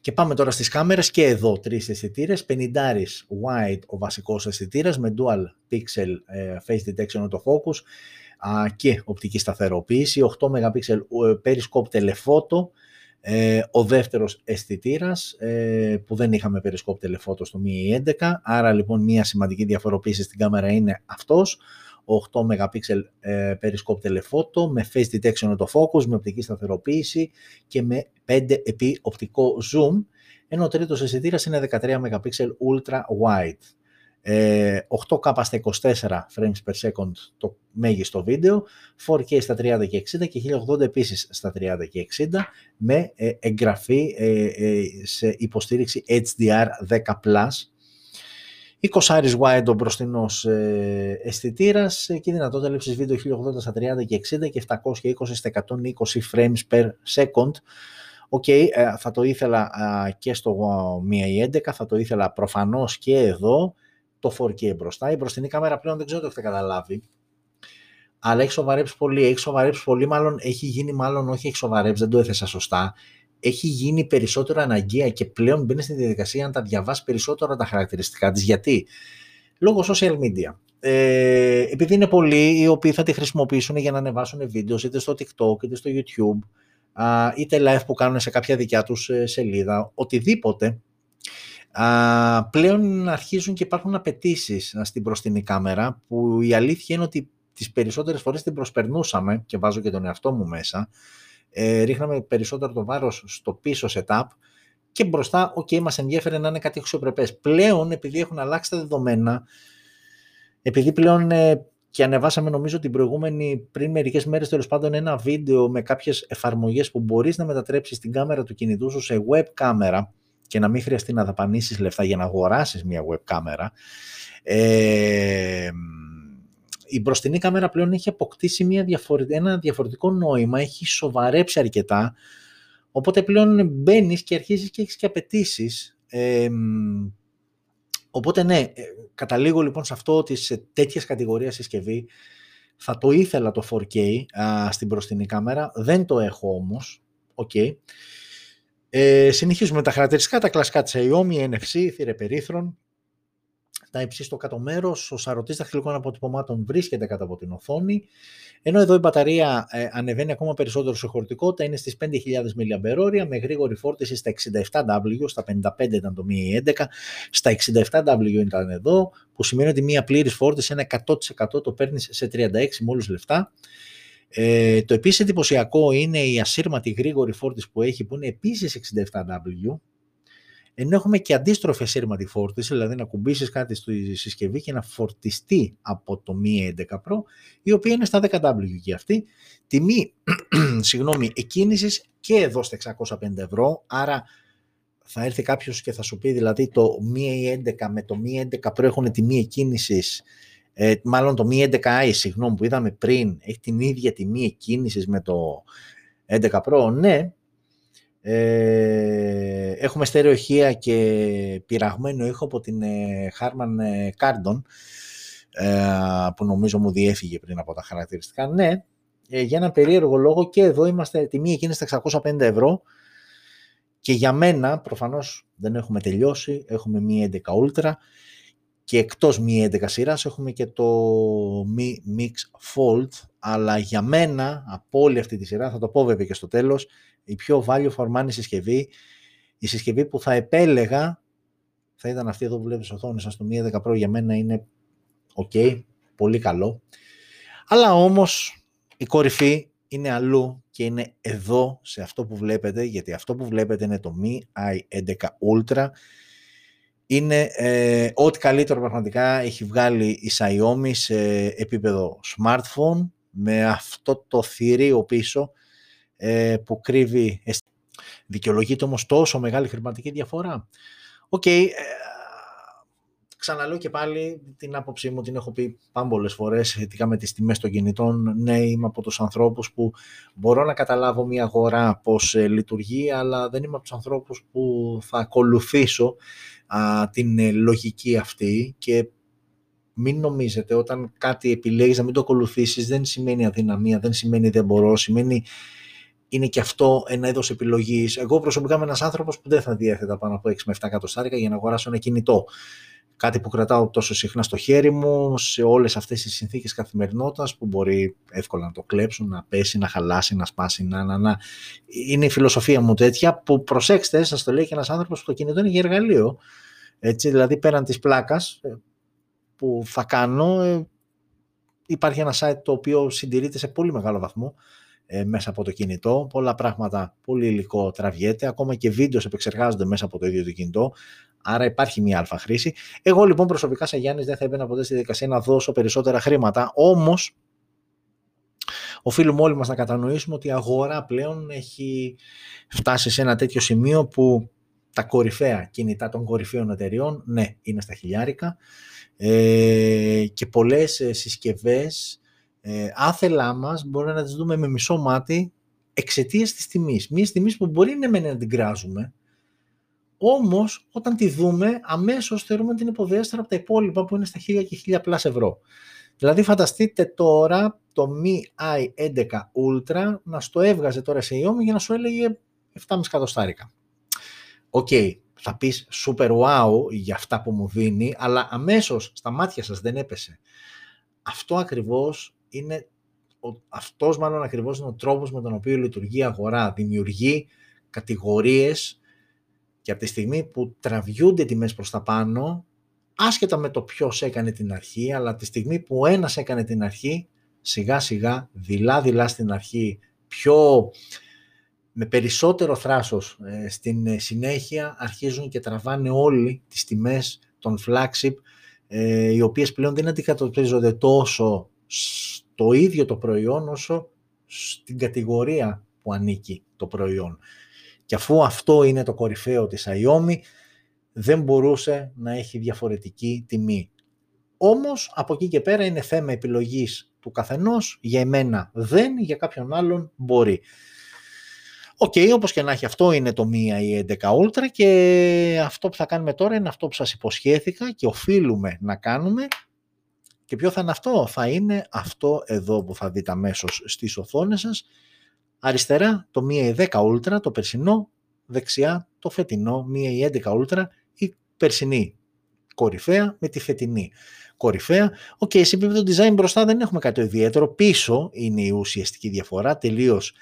Και πάμε τώρα στις κάμερες και εδώ τρεις αισθητήρες, πενήντα wide ο βασικός αισθητήρας με Dual Pixel Face Detection Auto Focus και οπτική σταθεροποίηση, οκτώ μεγαπίξελ Periscope Telephoto ο δεύτερος αισθητήρας που δεν είχαμε Periscope Telephoto στο Mi έντεκα, άρα λοιπόν μια σημαντική διαφοροποίηση στην κάμερα είναι αυτός, οκτώ μεγαπίξελ ε, Periscope Telephoto με Face Detection Auto Focus, με οπτική σταθεροποίηση και με πέντε επί οπτικό zoom, ενώ ο τρίτος αισθητήρας είναι δεκατρία μεγαπίξελ Ultra Wide. Ε, οκτώ κέι στα είκοσι τέσσερα frames per second το μέγιστο βίντεο, φορ κέι στα τριάντα και εξήντα και χίλια ογδόντα επίσης στα τριάντα και εξήντα με ε, εγγραφή ε, ε, σε υποστήριξη έιτς ντι αρ δέκα πλας. είκοσι wide ο μπροστινός ε, αισθητήρας και η δυνατότητα λήψης βίντεο χίλια ογδόντα στα τριάντα και εξήντα και επτακόσια είκοσι στα εκατόν είκοσι frames per second. Οκ, okay, ε, θα το ήθελα ε, και στο Mi έντεκα, θα το ήθελα προφανώς και εδώ, το φορ κέι μπροστά. Η μπροστινή κάμερα πλέον δεν ξέρω το έχετε καταλάβει, αλλά έχει σοβαρέψει πολύ, έχει σοβαρέψει πολύ, μάλλον έχει γίνει, μάλλον όχι έχει σοβαρέψει, δεν το έθεσα σωστά. Έχει γίνει περισσότερο αναγκαία και πλέον μπαίνει στη διαδικασία να τα διαβάσει περισσότερο τα χαρακτηριστικά της. Γιατί? Λόγω social media. Ε, επειδή είναι πολλοί οι οποίοι θα τη χρησιμοποιήσουν για να ανεβάσουν βίντεο είτε στο TikTok, είτε στο YouTube, α, είτε live που κάνουν σε κάποια δικιά τους σελίδα, οτιδήποτε, α, πλέον αρχίζουν και υπάρχουν απαιτήσεις στην μπροστινή κάμερα που η αλήθεια είναι ότι τις περισσότερες φορές την προσπερνούσαμε και βάζω και τον εαυτό μου μέσα. Ε, ρίχναμε περισσότερο το βάρος στο πίσω setup και μπροστά, ok, μας ενδιέφερε να είναι κάτι αξιοπρεπές. Πλέον, επειδή έχουν αλλάξει τα δεδομένα, επειδή πλέον ε, και ανεβάσαμε νομίζω την προηγούμενη, πριν μερικές μέρες τέλος πάντων, ένα βίντεο με κάποιες εφαρμογές που μπορείς να μετατρέψεις την κάμερα του κινητού σου σε web κάμερα και να μην χρειαστεί να δαπανίσεις λεφτά για να αγοράσεις μια web κάμερα. Ε, Η μπροστινή κάμερα πλέον έχει αποκτήσει μια διαφορετική, ένα διαφορετικό νόημα, έχει σοβαρέψει αρκετά, οπότε πλέον μπαίνεις και αρχίζεις και έχεις και απαιτήσεις. Ε, οπότε ναι, καταλήγω λοιπόν σε αυτό ότι σε τέτοιες κατηγορίες συσκευή θα το ήθελα το φορ κέι α, στην μπροστινή κάμερα, δεν το έχω όμως, οκ. Okay. Ε, συνεχίζουμε τα χαρακτηριστικά, τα κλασικά της Xiaomi, εν εφ σι, θύρε περίθρων, Type-C στο κάτω μέρος, ο σαρωτής δαχτυλικών αποτυπωμάτων βρίσκεται κάτω από την οθόνη, ενώ εδώ η μπαταρία ε, ανεβαίνει ακόμα περισσότερο σε χωρητικότητα, είναι στις πέντε χιλιάδες μιλιαμπερόρια με γρήγορη φόρτιση στα εξήντα επτά γουάτ, στα πενήντα πέντε ήταν το Mi έντεκα, στα εξήντα επτά γουάτ ήταν εδώ, που σημαίνει ότι μία πλήρης φόρτιση, ένα εκατό τοις εκατό το παίρνεις σε τριάντα έξι μόλις λεπτά. Ε, το επίσης εντυπωσιακό είναι η ασύρματη γρήγορη φόρτιση που έχει, που είναι επίσης εξήντα επτά γουάτ, ενώ έχουμε και αντίστροφη ασύρματη φόρτιση, δηλαδή να κουμπίσεις κάτι στη συσκευή και να φορτιστεί από το Mi έντεκα Pro, η οποία είναι στα δέκα γουάτ και αυτή. Τιμή, συγγνώμη, εκκίνησης και εδώ στα εξακόσια πενήντα ευρώ, άρα θα έρθει κάποιος και θα σου πει, δηλαδή το Mi έντεκα με το Mi έντεκα Pro έχουν τιμή εκκίνησης, ε, μάλλον το Mi έντεκα i, συγγνώμη, που είδαμε πριν, έχει την ίδια τιμή εκκίνησης με το έντεκα Pro, ναι. Ε, έχουμε στερεοχεία και πειραγμένο ήχο από την ε, Harman Kardon ε, που νομίζω μου διέφυγε πριν από τα χαρακτηριστικά. Ναι, ε, για έναν περίεργο λόγο και εδώ είμαστε τιμή εκείνη στα εξακόσια πενήντα ευρώ και για μένα προφανώς δεν έχουμε τελειώσει, έχουμε Mi έντεκα Ultra και εκτός Mi έντεκα σειράς έχουμε και το Mi Mix Fold, αλλά για μένα από όλη αυτή τη σειρά, θα το πω βέβαια και στο τέλος, η πιο value for money συσκευή, η συσκευή που θα επέλεγα θα ήταν αυτή εδώ που βλέπεις οθόνη σας, το Mi έντεκα Pro για μένα είναι ok, πολύ καλό, αλλά όμως η κορυφή είναι αλλού και είναι εδώ σε αυτό που βλέπετε, γιατί αυτό που βλέπετε είναι το Mi έντεκα Ultra. Είναι ε, ό,τι καλύτερο πραγματικά έχει βγάλει η Xiaomi σε επίπεδο smartphone, με αυτό το θηρίο πίσω ε, που κρύβει. Δικαιολογείται όμως τόσο μεγάλη χρηματική διαφορά? Οκ, okay, ε, ξαναλέω και πάλι την άποψή μου, την έχω πει πάμπολες φορές σχετικά με τις τιμές των κινητών. Ναι, είμαι από τους ανθρώπους που μπορώ να καταλάβω μια αγορά πώς ε, λειτουργεί, αλλά δεν είμαι από τους ανθρώπους που θα ακολουθήσω α, την ε, λογική αυτή. Και μην νομίζετε, όταν κάτι επιλέγεις να μην το ακολουθήσεις, δεν σημαίνει αδυναμία, δεν σημαίνει δεν μπορώ, σημαίνει είναι και αυτό ένα είδος επιλογής. Εγώ προσωπικά είμαι ένας άνθρωπος που δεν θα διέθετα πάνω από έξι με επτά εκατοστάρικα για να αγοράσω ένα κινητό. Κάτι που κρατάω τόσο συχνά στο χέρι μου, σε όλες αυτές τις συνθήκες καθημερινότητας που μπορεί εύκολα να το κλέψουν, να πέσει, να χαλάσει, να σπάσει, να, να, να. Είναι η φιλοσοφία μου τέτοια που, προσέξτε, σας το λέει και ένας άνθρωπος που το κινητό είναι για εργαλείο. Έτσι, δηλαδή πέραν της πλάκας που θα κάνω, υπάρχει ένα site το οποίο συντηρείται σε πολύ μεγάλο βαθμό ε, μέσα από το κινητό. Πολλά πράγματα, πολύ υλικό τραβιέται, ακόμα και βίντεο επεξεργάζονται μέσα από το ίδιο το κινητό. Άρα υπάρχει μια αλφα χρήση. Εγώ λοιπόν προσωπικά, σαν Γιάννης, δεν θα έμπαινα ποτέ στη διαδικασία να δώσω περισσότερα χρήματα. Όμως, οφείλουμε όλοι μας να κατανοήσουμε ότι η αγορά πλέον έχει φτάσει σε ένα τέτοιο σημείο που τα κορυφαία κινητά των κορυφαίων εταιριών, ναι, είναι στα χιλιάρικα. Ε, και πολλές συσκευές ε, άθελά μας μπορεί να τις δούμε με μισό μάτι εξαιτίας της τιμής. Μιας τιμής που μπορεί ναι, να την κράζουμε, όμως όταν τη δούμε αμέσως θεωρούμε την υποδέστερα από τα υπόλοιπα που είναι στα χίλια και χίλια πλάς ευρώ. Δηλαδή φανταστείτε τώρα το Mi έντεκα Ultra να στο έβγαζε τώρα σε Xiaomi για να σου έλεγε επτά κόμμα πέντε εκατοστάρικα. Οκ, okay, θα πεις super wow για αυτά που μου δίνει, αλλά αμέσως στα μάτια σας δεν έπεσε. Αυτό ακριβώς είναι, αυτός μάλλον ακριβώς είναι ο τρόπος με τον οποίο λειτουργεί η αγορά. Δημιουργεί κατηγορίες και από τη στιγμή που τραβιούνται τιμές προς τα πάνω, άσχετα με το ποιος έκανε την αρχή, αλλά τη στιγμή που ένας έκανε την αρχή, σιγά σιγά, δειλά δειλά στην αρχή, πιο με περισσότερο θράσος ε, στην συνέχεια, αρχίζουν και τραβάνε όλοι τις τιμές των flagship, ε, οι οποίες πλέον δεν αντικατοπτρίζονται τόσο στο ίδιο το προϊόν, όσο στην κατηγορία που ανήκει το προϊόν. Και αφού αυτό είναι το κορυφαίο της Xiaomi, δεν μπορούσε να έχει διαφορετική τιμή. Όμως, από εκεί και πέρα είναι θέμα επιλογής του καθενός. Για εμένα δεν, για κάποιον άλλον μπορεί. Οκ, okay, όπως και να έχει, αυτό είναι το Mi έντεκα Ultra και αυτό που θα κάνουμε τώρα είναι αυτό που σας υποσχέθηκα και οφείλουμε να κάνουμε. Και ποιο θα είναι αυτό? Θα είναι αυτό εδώ που θα δείτε αμέσως στις οθόνες σας. Αριστερά το Mi δέκα Ultra, το περσινό, δεξιά το φετινό Mi έντεκα Ultra, η περσινή κορυφαία με τη φετινή κορυφαία. Οκ, okay, σε επίπεδο design μπροστά δεν έχουμε κάτι ιδιαίτερο, πίσω είναι η ουσιαστική διαφορά, τελείως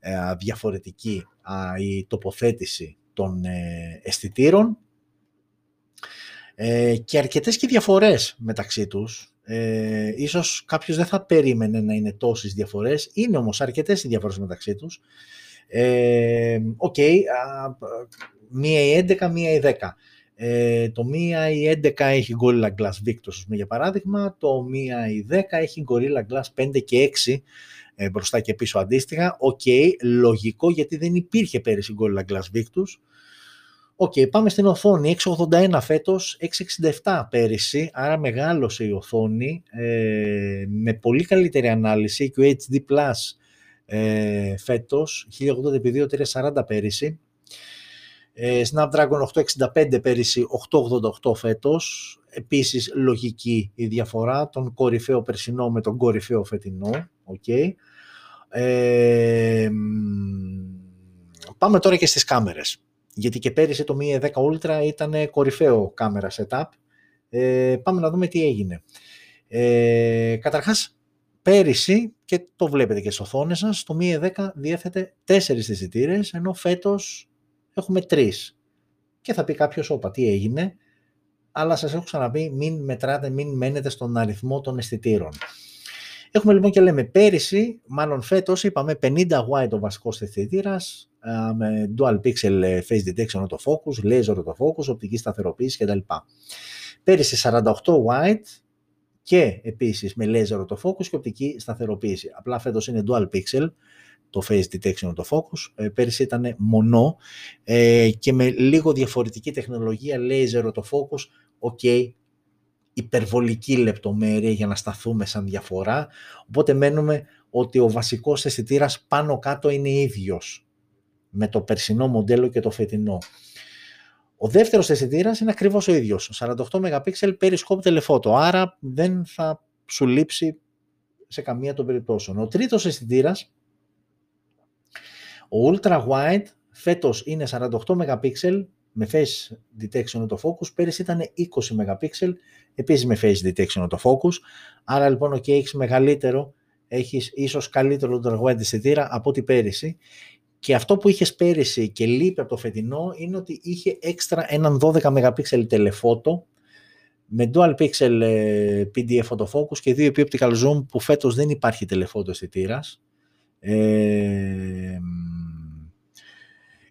ε, διαφορετική α, η τοποθέτηση των ε, αισθητήρων ε, και αρκετές και διαφορές μεταξύ τους. Ε, ίσως κάποιος δεν θα περίμενε να είναι τόσες διαφορές, είναι όμως αρκετές οι διαφορές μεταξύ τους. Ε, okay, α, μία η έντεκα, μία η δέκα. Ε, το μία η έντεκα έχει Gorilla Glass Victus για παράδειγμα, το μία η δέκα έχει Gorilla Glass πέντε και έξι ε, μπροστά και πίσω αντίστοιχα. Οκ, okay, λογικό, γιατί δεν υπήρχε πέρυσι Gorilla Glass Victus. Οκ, okay, πάμε στην οθόνη, έξι ογδόντα ένα φέτος, έξι εξήντα επτά πέρυσι, άρα μεγάλωσε η οθόνη, ε, με πολύ καλύτερη ανάλυση και ο έιτς ντι πλας ε, φέτος, χίλια ογδόντα επί δύο χιλιάδες τριακόσια σαράντα πέρυσι, ε, Snapdragon οκτακόσια εξήντα πέντε πέρυσι, οκτακόσια ογδόντα οκτώ φέτος, επίσης λογική η διαφορά, τον κορυφαίο περσινό με τον κορυφαίο φετινό, οκ. Okay. Ε, πάμε τώρα και στις κάμερες. Γιατί και πέρυσι το Mi δέκα Ultra ήταν κορυφαίο κάμερα setup. Ε, πάμε να δούμε τι έγινε. Ε, καταρχάς, πέρυσι, και το βλέπετε και στις οθόνες σας, το Mi δέκα διέθετε τέσσερις αισθητήρες, ενώ φέτος έχουμε τρεις. Και θα πει κάποιος, όπα, τι έγινε, αλλά σας έχω ξαναπεί, μην μετράτε, μην μένετε στον αριθμό των αισθητήρων. Έχουμε λοιπόν και λέμε πέρυσι, μάλλον φέτος, είπαμε πενήντα γουάι ο βασικός αισθητήρας, με Dual Pixel Face Detection Auto Focus, Laser Auto Focus, οπτική σταθεροποίηση κτλ. Πέρυσι σαράντα οκτώ γουάι και επίσης με Laser Auto Focus και οπτική σταθεροποίηση. Απλά φέτος είναι Dual Pixel το Face Detection Auto Focus, πέρυσι ήταν μονό και με λίγο διαφορετική τεχνολογία Laser Auto Focus, ok, υπερβολική λεπτομέρεια για να σταθούμε σαν διαφορά, οπότε μένουμε ότι ο βασικός αισθητήρας πάνω κάτω είναι ίδιος με το περσινό μοντέλο και το φετινό. Ο δεύτερος αισθητήρας είναι ακριβώς ο ίδιος, σαράντα οκτώ μεγαπίξελ Periscope Telephoto, άρα δεν θα σου λείψει σε καμία των περιπτώσεων. Ο τρίτος αισθητήρας, ο Ultra Wide, φέτος είναι σαράντα οκτώ μεγαπίξελ με Face Detection Auto Focus, πέρυσι ήταν είκοσι μεγαπίξελ, επίσης με Face Detection Auto Focus, άρα λοιπόν ο okay, έχει μεγαλύτερο, έχεις ίσως καλύτερο Ultra Wide αισθητήρα από ό,τι πέρυσι. Και αυτό που είχες πέρυσι και λείπει από το φετινό είναι ότι είχε έξτρα έναν δώδεκα μεγαπίξελ τελεφότο με Dual Pixel πι ντι εφ Auto Focus και δύο Optical Zoom που φέτος δεν υπάρχει τελεφότο αισθητήρας. Ε,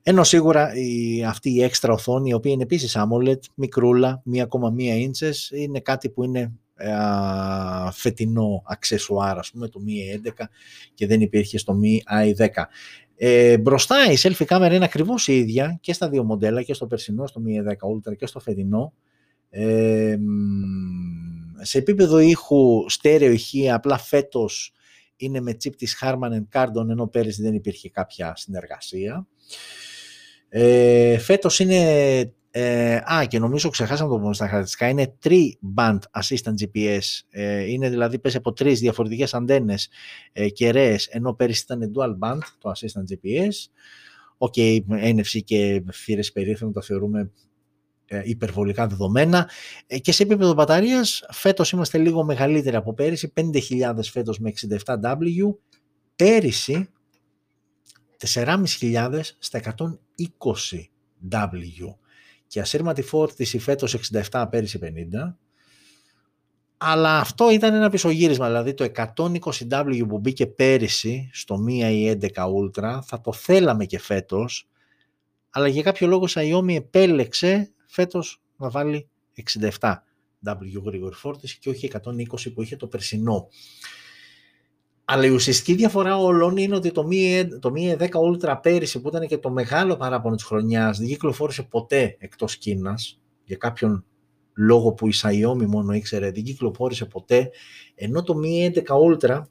ενώ σίγουρα η, αυτή η έξτρα οθόνη, η οποία είναι επίσης AMOLED, μικρούλα, ένα κόμμα ένα ίντσες, είναι κάτι που είναι α, φετινό αξεσουάρ, ας πούμε, το Mi έντεκα και δεν υπήρχε στο Mi άι δέκα. Ε, μπροστά η selfie κάμερα είναι ακριβώς η ίδια και στα δύο μοντέλα, και στο περσινό, στο Mi έντεκα Ultra και στο φετινό. Ε, σε επίπεδο ήχου, στέρεο ηχεία, απλά φέτος είναι με chip της Harman Kardon, ενώ πέρυσι δεν υπήρχε κάποια συνεργασία. Ε, φέτος είναι, ε, α και νομίζω ξεχάσαμε το πούμε στα χαρακτηριστικά, είναι τρία band assistant τζι πι ες, ε, είναι δηλαδή πέσει από τρεις διαφορετικές αντένες ε, κεραίες, ενώ πέρυσι ήταν dual band το assistant τζι πι ες. Οκ, okay, εν εφ σι και θύρες περίφερων τα θεωρούμε ε, υπερβολικά δεδομένα. Ε, και σε επίπεδο μπαταρίας φέτος είμαστε λίγο μεγαλύτεροι από πέρυσι, πέντε χιλιάδες φέτος με εξήντα επτά γουάι, πέρυσι τέσσερις χιλιάδες πεντακόσια στα εκατόν είκοσι γουάι και ασύρματη φόρτιση φέτος εξήντα επτά, πέρυσι πενήντα, αλλά αυτό ήταν ένα πισωγύρισμα, δηλαδή το εκατόν είκοσι γουάι που μπήκε πέρυσι στο Mi έντεκα Ultra θα το θέλαμε και φέτος, αλλά για κάποιο λόγο Xiaomi επέλεξε φέτος να βάλει εξήντα επτά γουάι γρήγορη φόρτιση και όχι εκατόν είκοσι που είχε το περσινό. Αλλά η ουσιαστική διαφορά όλων είναι ότι το Mi, το Mi έντεκα Ultra πέρυσι, που ήταν και το μεγάλο παράπονο της χρονιάς, δεν κυκλοφόρησε ποτέ εκτός Κίνας, για κάποιον λόγο που η Xiaomi μόνο ήξερε, δεν κυκλοφόρησε ποτέ, ενώ το Mi έντεκα Ultra,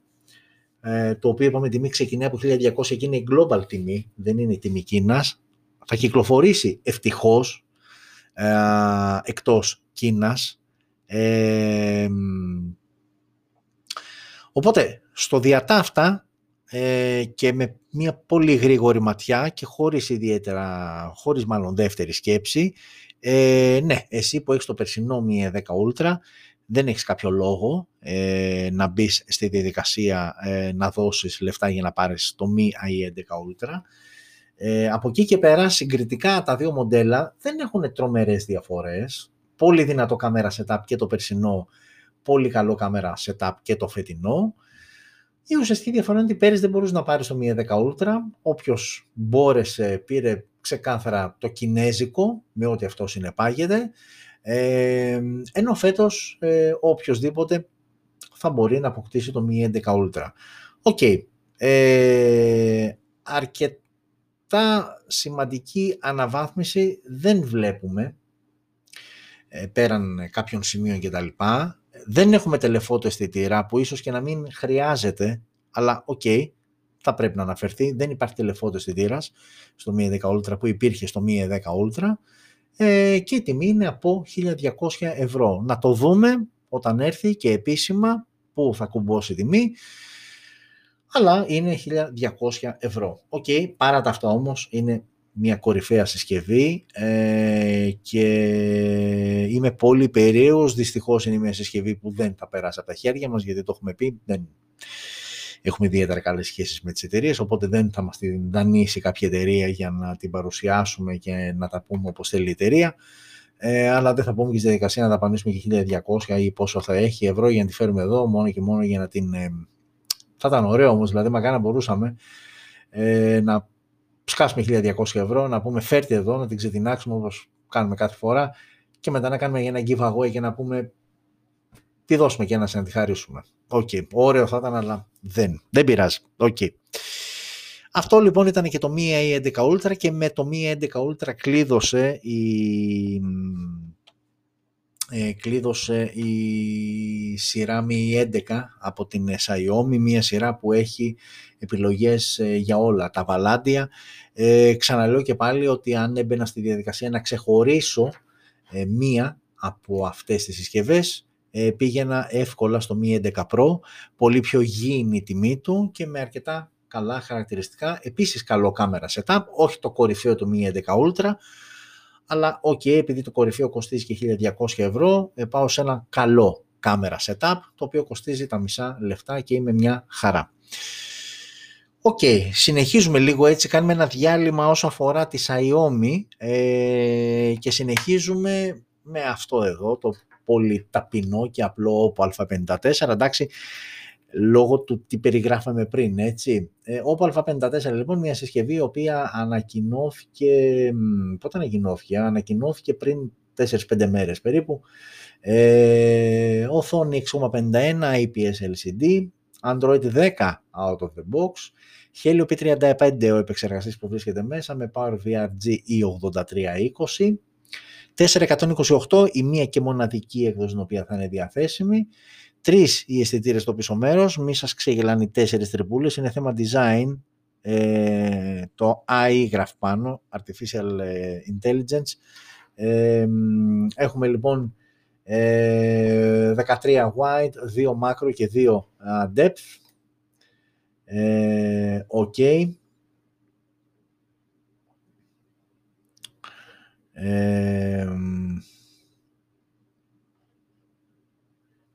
το οποίο είπαμε τιμή ξεκινάει από χίλια διακόσια και είναι η global τιμή, δεν είναι η τιμή Κίνας, θα κυκλοφορήσει ευτυχώς εκτός Κίνας. Ε, οπότε, στο διατάφτα ε, και με μια πολύ γρήγορη ματιά και χωρίς ιδιαίτερα, χωρίς μάλλον δεύτερη σκέψη, ε, ναι, εσύ που έχεις το περσινό Mi έντεκα Ultra, δεν έχεις κάποιο λόγο ε, να μπεις στη διαδικασία ε, να δώσεις λεφτά για να πάρεις το Mi άι έντεκα Ultra. Ε, από εκεί και πέρα, συγκριτικά τα δύο μοντέλα δεν έχουν τρομερές διαφορές. Πολύ δυνατό κάμερα setup και το περσινό, πολύ καλό κάμερα setup και το φετινό. Η ουσιαστική διαφορά είναι ότι πέρυσι δεν μπορούσε να πάρει το Mi έντεκα Ultra. Όποιος μπόρεσε πήρε ξεκάθαρα το κινέζικο, με ό,τι αυτό συνεπάγεται. Ε, ενώ φέτος ε, οποιοσδήποτε θα μπορεί να αποκτήσει το Mi έντεκα Ultra. Οκ. Okay. Ε, αρκετά σημαντική αναβάθμιση δεν βλέπουμε, ε, πέραν κάποιων σημείων κτλ. Δεν έχουμε τελεφότο αισθητήρα που ίσως και να μην χρειάζεται, αλλά οκ, okay, θα πρέπει να αναφερθεί. Δεν υπάρχει τελεφότο αισθητήρας στο Mi έντεκα Ultra που υπήρχε στο Mi έντεκα Ultra, ε, και η τιμή είναι από χίλια διακόσια ευρώ. Να το δούμε όταν έρθει και επίσημα που θα κουμπώσει η τιμή, αλλά είναι χίλια διακόσια ευρώ. Οκ, okay, παρά τα αυτά όμως είναι μια κορυφαία συσκευή, ε, και είμαι πολύ περίεργος. Δυστυχώς είναι μια συσκευή που δεν θα περάσει από τα χέρια μας, γιατί το έχουμε πει, δεν έχουμε ιδιαίτερα καλές σχέσεις με τις εταιρείες, οπότε δεν θα μας την δανείσει κάποια εταιρεία για να την παρουσιάσουμε και να τα πούμε όπως θέλει η εταιρεία, ε, αλλά δεν θα πούμε και στη διαδικασία να τα πανίσουμε και χίλια διακόσια ή πόσο θα έχει ευρώ για να τη φέρουμε εδώ μόνο και μόνο για να την ε, Θα ήταν ωραίο όμως, δηλαδή μακάρι να μπορούσαμε ε, να σκάσουμε χίλια διακόσια ευρώ, να πούμε φέρτε εδώ, να την ξετινάξουμε όπως κάνουμε κάθε φορά και μετά να κάνουμε ένα giveaway και να πούμε τι δώσουμε και να σε αντιχαρίσουμε. Οκ, okay. Ωραίο θα ήταν, αλλά δεν, δεν πειράζει. Okay. Αυτό λοιπόν ήταν και το Mi έντεκα Ultra και με το Mi έντεκα Ultra κλείδωσε η... Ε, κλείδωσε η σειρά Mi έντεκα από την Xiaomi, μια σειρά που έχει επιλογές ε, για όλα τα βαλάντια. Ε, ξαναλέω και πάλι ότι αν έμπαινα στη διαδικασία να ξεχωρίσω ε, μία από αυτές τις συσκευές, ε, πήγαινα εύκολα στο Mi έντεκα Pro, πολύ πιο γήινη η τιμή του και με αρκετά καλά χαρακτηριστικά. Επίσης καλό κάμερα setup, όχι το κορυφαίο του Mi έντεκα Ultra, αλλά οκ, okay, επειδή το κορυφαίο κοστίζει και χίλια διακόσια ευρώ, πάω σε ένα καλό κάμερα setup, το οποίο κοστίζει τα μισά λεφτά και είμαι μια χαρά. Οκ, okay, συνεχίζουμε λίγο έτσι, κάνουμε ένα διάλειμμα όσο αφορά τη Xiaomi ε, και συνεχίζουμε με αυτό εδώ, το πολύ ταπεινό και απλό Oppo Α54, εντάξει, λόγω του τι περιγράφαμε πριν, έτσι. Oppo Α54, λοιπόν, μια συσκευή η οποία ανακοινώθηκε, πότε ανακοινώθηκε, ανακοινώθηκε πριν τέσσερις πέντε μέρες περίπου, ε, οθόνη έξι κόμμα πενήντα ένα, άι πι ες ελ σι ντι, Android δέκα out of the box, Helio πι τριάντα πέντε ο επεξεργαστής που βρίσκεται μέσα με PowerVR τζι ι ογδόντα τρία είκοσι, τετρακόσια είκοσι οκτώ η μία και μοναδική έκδοση την οποία θα είναι διαθέσιμη, τρεις οι αισθητήρες στο πίσω μέρος, μη σας ξεγελάνε οι τέσσερις τρυπούλες, είναι θέμα design, ε, το έι άι γράφει πάνω, Artificial Intelligence. Ε, έχουμε λοιπόν ε, δεκατρία wide, δύο macro και δύο uh, depth. Ε, ok. Ε,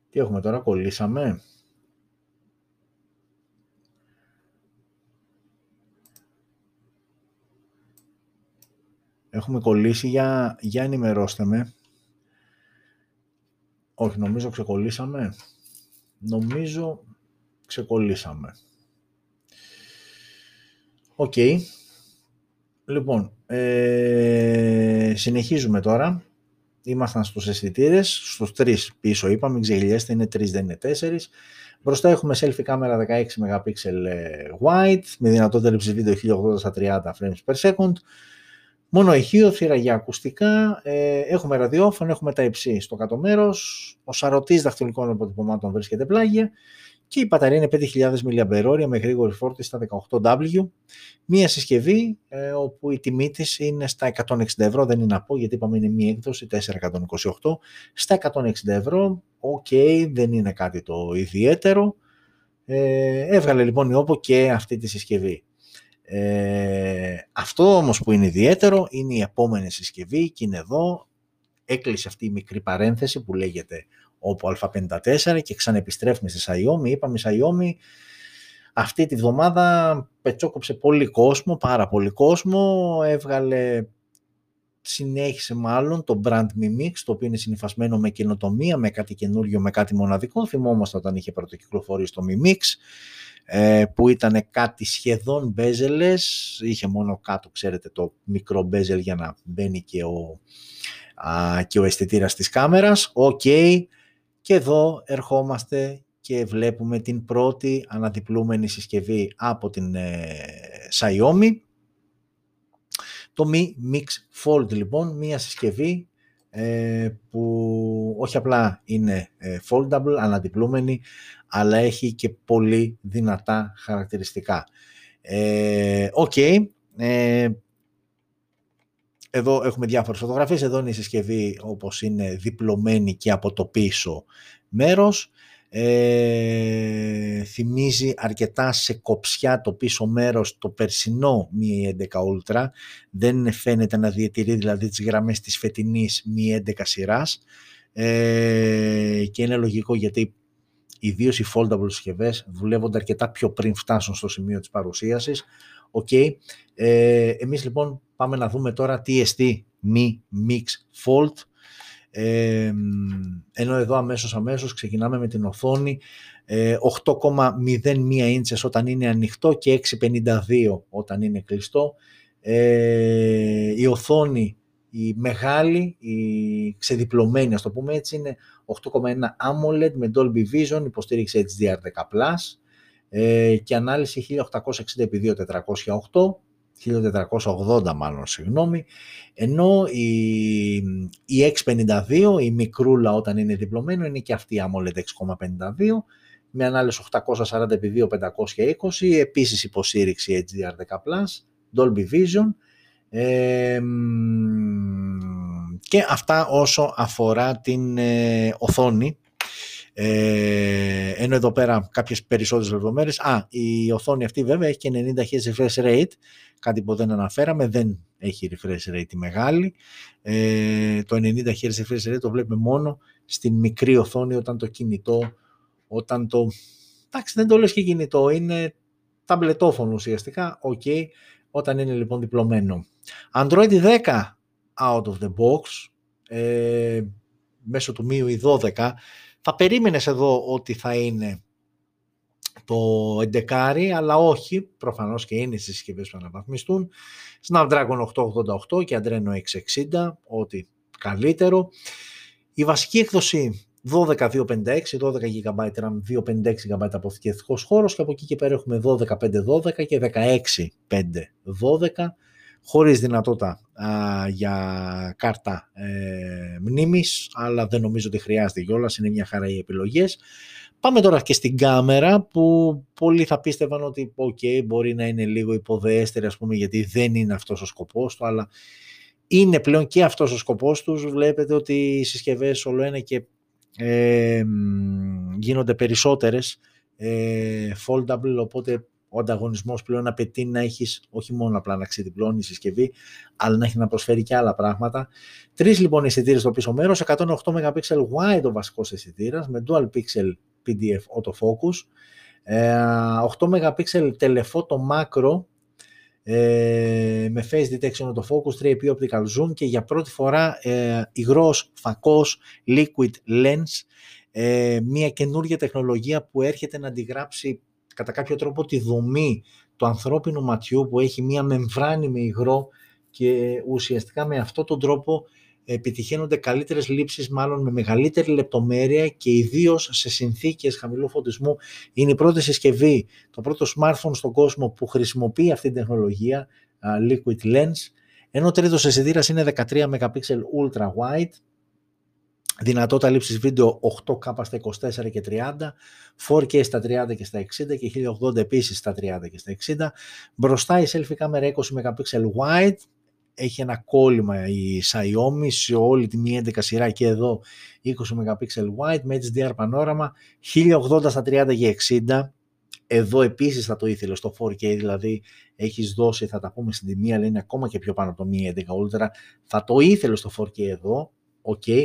τι έχουμε τώρα, κολλήσαμε. Έχουμε κολλήσει, για, για ενημερώστε με. Όχι, νομίζω ξεκολλήσαμε. Νομίζω ξεκολλήσαμε. Οκ. Okay. Λοιπόν, ε, συνεχίζουμε τώρα. Ήμασταν στους αισθητήρες, στους τρεις πίσω είπα, μην ξεγελιέστε, είναι τρεις δεν είναι τέσσερις. Μπροστά έχουμε selfie κάμερα δεκαέξι μεγαπίξελ wide, με δυνατότητα λήψης βίντεο χίλια ογδόντα στα τριάντα frames per second. Μόνο ηχείο, θύρα για ακουστικά, ε, έχουμε ραδιόφωνο, έχουμε Type-C στο κάτω μέρος, ο σαρωτής δαχτυλικών αποτυπωμάτων βρίσκεται πλάγια και η μπαταρία είναι πέντε χιλιάδες μιλιαμπερόρια με γρήγορη φόρτιση στα δεκαοκτώ βατ. Μία συσκευή ε, όπου η τιμή της είναι στα εκατόν εξήντα ευρώ, δεν είναι να πω γιατί είπαμε είναι μία έκδοση τετρακόσια είκοσι οκτώ, στα εκατόν εξήντα ευρώ, οκ, okay, δεν είναι κάτι το ιδιαίτερο. Ε, έβγαλε λοιπόν η Oppo και αυτή τη συσκευή. Ε, αυτό όμως που είναι ιδιαίτερο είναι η επόμενη συσκευή και είναι εδώ, έκλεισε αυτή η μικρή παρένθεση που λέγεται Oppo Α54 και ξανεπιστρέφουμε στη Xiaomi. Είπαμε η Xiaomi αυτή τη βδομάδα πετσόκοψε πολύ κόσμο, πάρα πολύ κόσμο, έβγαλε, συνέχισε μάλλον το brand Mi Mix, το οποίο είναι συνυφασμένο με καινοτομία, με κάτι καινούριο, με κάτι μοναδικό. Θυμόμαστε όταν είχε πρωτοκυκλοφορήσει το Mi Mix, που ήταν κάτι σχεδόν bezel-less, είχε μόνο κάτω, ξέρετε, το μικρό bezel για να μπαίνει και ο, α, και ο αισθητήρας της κάμερας. Οκ, okay. Και εδώ ερχόμαστε και βλέπουμε την πρώτη αναδιπλούμενη συσκευή από την ε, Xiaomi, το Mi Mix Fold λοιπόν, μια συσκευή ε, που όχι απλά είναι ε, foldable, αναδιπλούμενη, αλλά έχει και πολύ δυνατά χαρακτηριστικά. Ε, okay. ε, εδώ έχουμε διάφορες φωτογραφίες, εδώ είναι η συσκευή όπως είναι διπλωμένη και από το πίσω μέρος. Ε, θυμίζει αρκετά σε κοψιά το πίσω μέρος το περσινό Mi έντεκα Ultra, δεν φαίνεται να διατηρεί δηλαδή τις γραμμές της φετινής Mi έντεκα σειράς, ε, και είναι λογικό γιατί ιδίως οι foldable συσκευές δουλεύονται αρκετά πιο πριν φτάσουν στο σημείο της παρουσίασης. Okay. Ε, εμείς λοιπόν πάμε να δούμε τώρα τι εστί Mi Mix Fold. Ε, ενώ εδώ αμέσως αμέσως ξεκινάμε με την οθόνη οκτώ κόμμα μηδέν ένα ίντσες όταν είναι ανοιχτό και έξι κόμμα πενήντα δύο όταν είναι κλειστό. Ε, η οθόνη η μεγάλη, η ξεδιπλωμένη, ας το πούμε έτσι, είναι οκτώ κόμμα ένα AMOLED με Dolby Vision, υποστήριξη έιτς ντι αρ δέκα πλας ε, και ανάλυση χίλια οκτακόσια εξήντα επί δύο χιλιάδες τετρακόσια ογδόντα μάλλον, συγγνώμη, ενώ η, η εξακόσια πενήντα δύο, η μικρούλα όταν είναι διπλωμένο, είναι και αυτή η AMOLED έξι κόμμα πενήντα δύο με ανάλυση οκτακόσια σαράντα επί δύο χιλιάδες πεντακόσια είκοσι, επίσης υποστήριξη έιτς ντι αρ δέκα πλας, Dolby Vision ε, και αυτά όσο αφορά την ε, οθόνη. Ε, ενώ εδώ πέρα κάποιες περισσότερες λεπτομέρειες. Α, η οθόνη αυτή βέβαια έχει και ενενήντα χερτζ refresh rate, κάτι που δεν αναφέραμε, δεν έχει refresh rate μεγάλη. Ε, το ενενήντα χερτζ refresh rate το βλέπουμε μόνο στην μικρή οθόνη όταν το κινητό, όταν το... εντάξει, δεν το λες και κινητό, είναι ταμπλετόφωνο ουσιαστικά, ok, όταν είναι λοιπόν διπλωμένο. Android δέκα out of the box, ε, μέσω του εμ άι γιου άι δώδεκα, θα περίμενες εδώ ότι θα είναι το έντεκα, αλλά όχι, προφανώς και είναι στις συσκευές που αναβαθμιστούν. Snapdragon οκτακόσια ογδόντα οκτώ και Adreno εξακόσια εξήντα, ό,τι καλύτερο. Η βασική έκδοση δώδεκα χιλιάδες διακόσια πενήντα έξι, δώδεκα τζι μπι RAM, διακόσια πενήντα έξι τζι μπι αποθηκευτικός χώρος και από εκεί και πέρα έχουμε δώδεκα χιλιάδες πεντακόσια δώδεκα και δεκαέξι χιλιάδες πεντακόσια δώδεκα, χωρίς δυνατότητα α, για κάρτα ε, μνήμης, αλλά δεν νομίζω ότι χρειάζεται κιόλας, είναι μια χαρά οι επιλογές. Πάμε τώρα και στην κάμερα, που πολλοί θα πίστευαν ότι okay, μπορεί να είναι λίγο υποδεέστερη, ας πούμε, γιατί δεν είναι αυτός ο σκοπός του, αλλά είναι πλέον και αυτός ο σκοπός τους. Βλέπετε ότι οι συσκευές όλο ένα και ε, γίνονται περισσότερες ε, foldable, οπότε ο ανταγωνισμός πλέον απαιτεί να έχεις όχι μόνο απλά να ξεδιπλώνει η συσκευή, αλλά να έχει να προσφέρει και άλλα πράγματα. Τρεις λοιπόν αισθητήρες στο πίσω μέρος, εκατόν οκτώ μεγαπίξελ wide ο βασικός αισθητήρας, με Dual Pixel πι ντι εφ Auto Focus, οκτώ μεγαπίξελ Telephoto Macro, με Face Detection Auto Focus, τρία πι Optical Zoom και για πρώτη φορά υγρός φακός Liquid Lens, μια καινούργια τεχνολογία που έρχεται να αντιγράψει κατά κάποιο τρόπο τη δομή του ανθρώπινου ματιού, που έχει μία μεμβράνη με υγρό και ουσιαστικά με αυτόν τον τρόπο επιτυχαίνονται καλύτερες λήψεις, μάλλον με μεγαλύτερη λεπτομέρεια και ιδίως σε συνθήκες χαμηλού φωτισμού. Είναι η πρώτη συσκευή, το πρώτο smartphone στον κόσμο που χρησιμοποιεί αυτή την τεχνολογία Liquid Lens. Ενώ τρίτος αισθητήρας είναι δεκατρία μεγαπίξελ Ultra Wide, δυνατότητα λήψης βίντεο οκτώ κέι στα είκοσι τέσσερα και τριάντα, φορ κέι στα τριάντα και στα εξήντα και χίλια ογδόντα επίσης στα τριάντα και στα εξήντα. Μπροστά η selfie κάμερα είκοσι μεγαπίξελ wide, έχει ένα κόλλημα η Xiaomi σε όλη τη έντεκα σειρά και εδώ είκοσι μεγαπίξελ wide με έιτς ντι αρ πανόραμα, χίλια ογδόντα στα τριάντα και εξήντα. Εδώ επίσης θα το ήθελε στο φορ κέι, δηλαδή έχεις δώσει, θα τα πούμε στην τιμή, αλλά είναι ακόμα και πιο πάνω από το Mi έντεκα Ultra, θα το ήθελε στο φορ κέι εδώ, ok.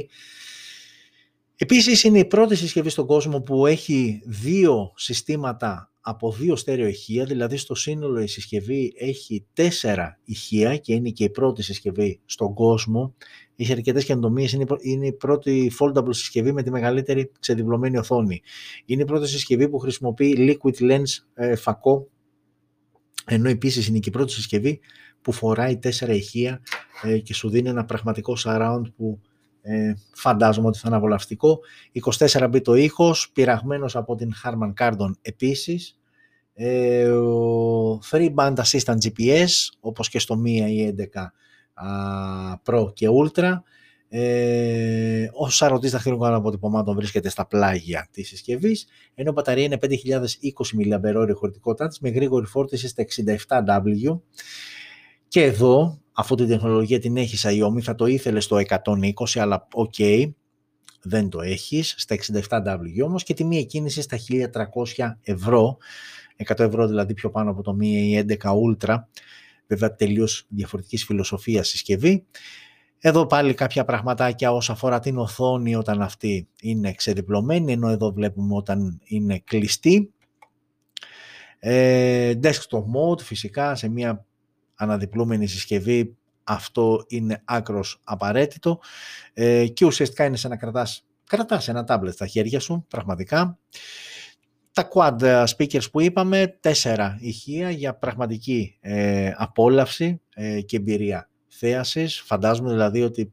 Επίσης είναι η πρώτη συσκευή στον κόσμο που έχει δύο συστήματα από δύο στέρεο ηχεία, δηλαδή στο σύνολο η συσκευή έχει τέσσερα ηχεία και είναι και η πρώτη συσκευή στον κόσμο. Έχει αρκετές καινοτομίες, είναι η πρώτη foldable συσκευή με τη μεγαλύτερη ξεδιπλωμένη οθόνη. Είναι η πρώτη συσκευή που χρησιμοποιεί liquid lens ε, φακό, ενώ επίσης είναι και η πρώτη συσκευή που φοράει τέσσερα ηχεία ε, και σου δίνει ένα πραγματικό surround που... Ε, φαντάζομαι ότι θα είναι απολαυστικό. είκοσι τέσσερα μπιτ ο ήχος, πειραγμένος από την Harman Kardon επίσης. Ε, ο three band assistant τζι πι ες, όπως και στο Mi έντεκα α, Pro και Ultra. Ε, ο σαρωτής δαχτυλικών αποτυπωμάτων βρίσκεται στα πλάγια της συσκευής, ενώ η μπαταρία είναι πέντε χιλιάδες είκοσι μιλιαμπερόρια χωρητικότητας με γρήγορη φόρτιση στα εξήντα επτά γουάτ. Και εδώ, αφού την τεχνολογία την έχει Xiaomi, θα το ήθελε στο εκατόν είκοσι, αλλά οκ, okay, δεν το έχεις, στα εξήντα επτά γουάτ όμως, και τιμή εκκίνηση στα χίλια τριακόσια ευρώ, εκατό ευρώ δηλαδή πιο πάνω από το Mi έντεκα Ultra, βέβαια τελείως διαφορετικής φιλοσοφίας συσκευή. Εδώ πάλι κάποια πραγματάκια όσα αφορά την οθόνη όταν αυτή είναι ξεδιπλωμένη, ενώ εδώ βλέπουμε όταν είναι κλειστή. Ε, desktop mode φυσικά σε μια αναδιπλούμενη συσκευή αυτό είναι άκρος απαραίτητο ε, και ουσιαστικά είναι σαν να κρατάς, κρατάς ένα tablet στα χέρια σου πραγματικά. Τα quad speakers που είπαμε, τέσσερα ηχεία για πραγματική ε, απόλαυση ε, και εμπειρία θέασης. Φαντάζομαι δηλαδή ότι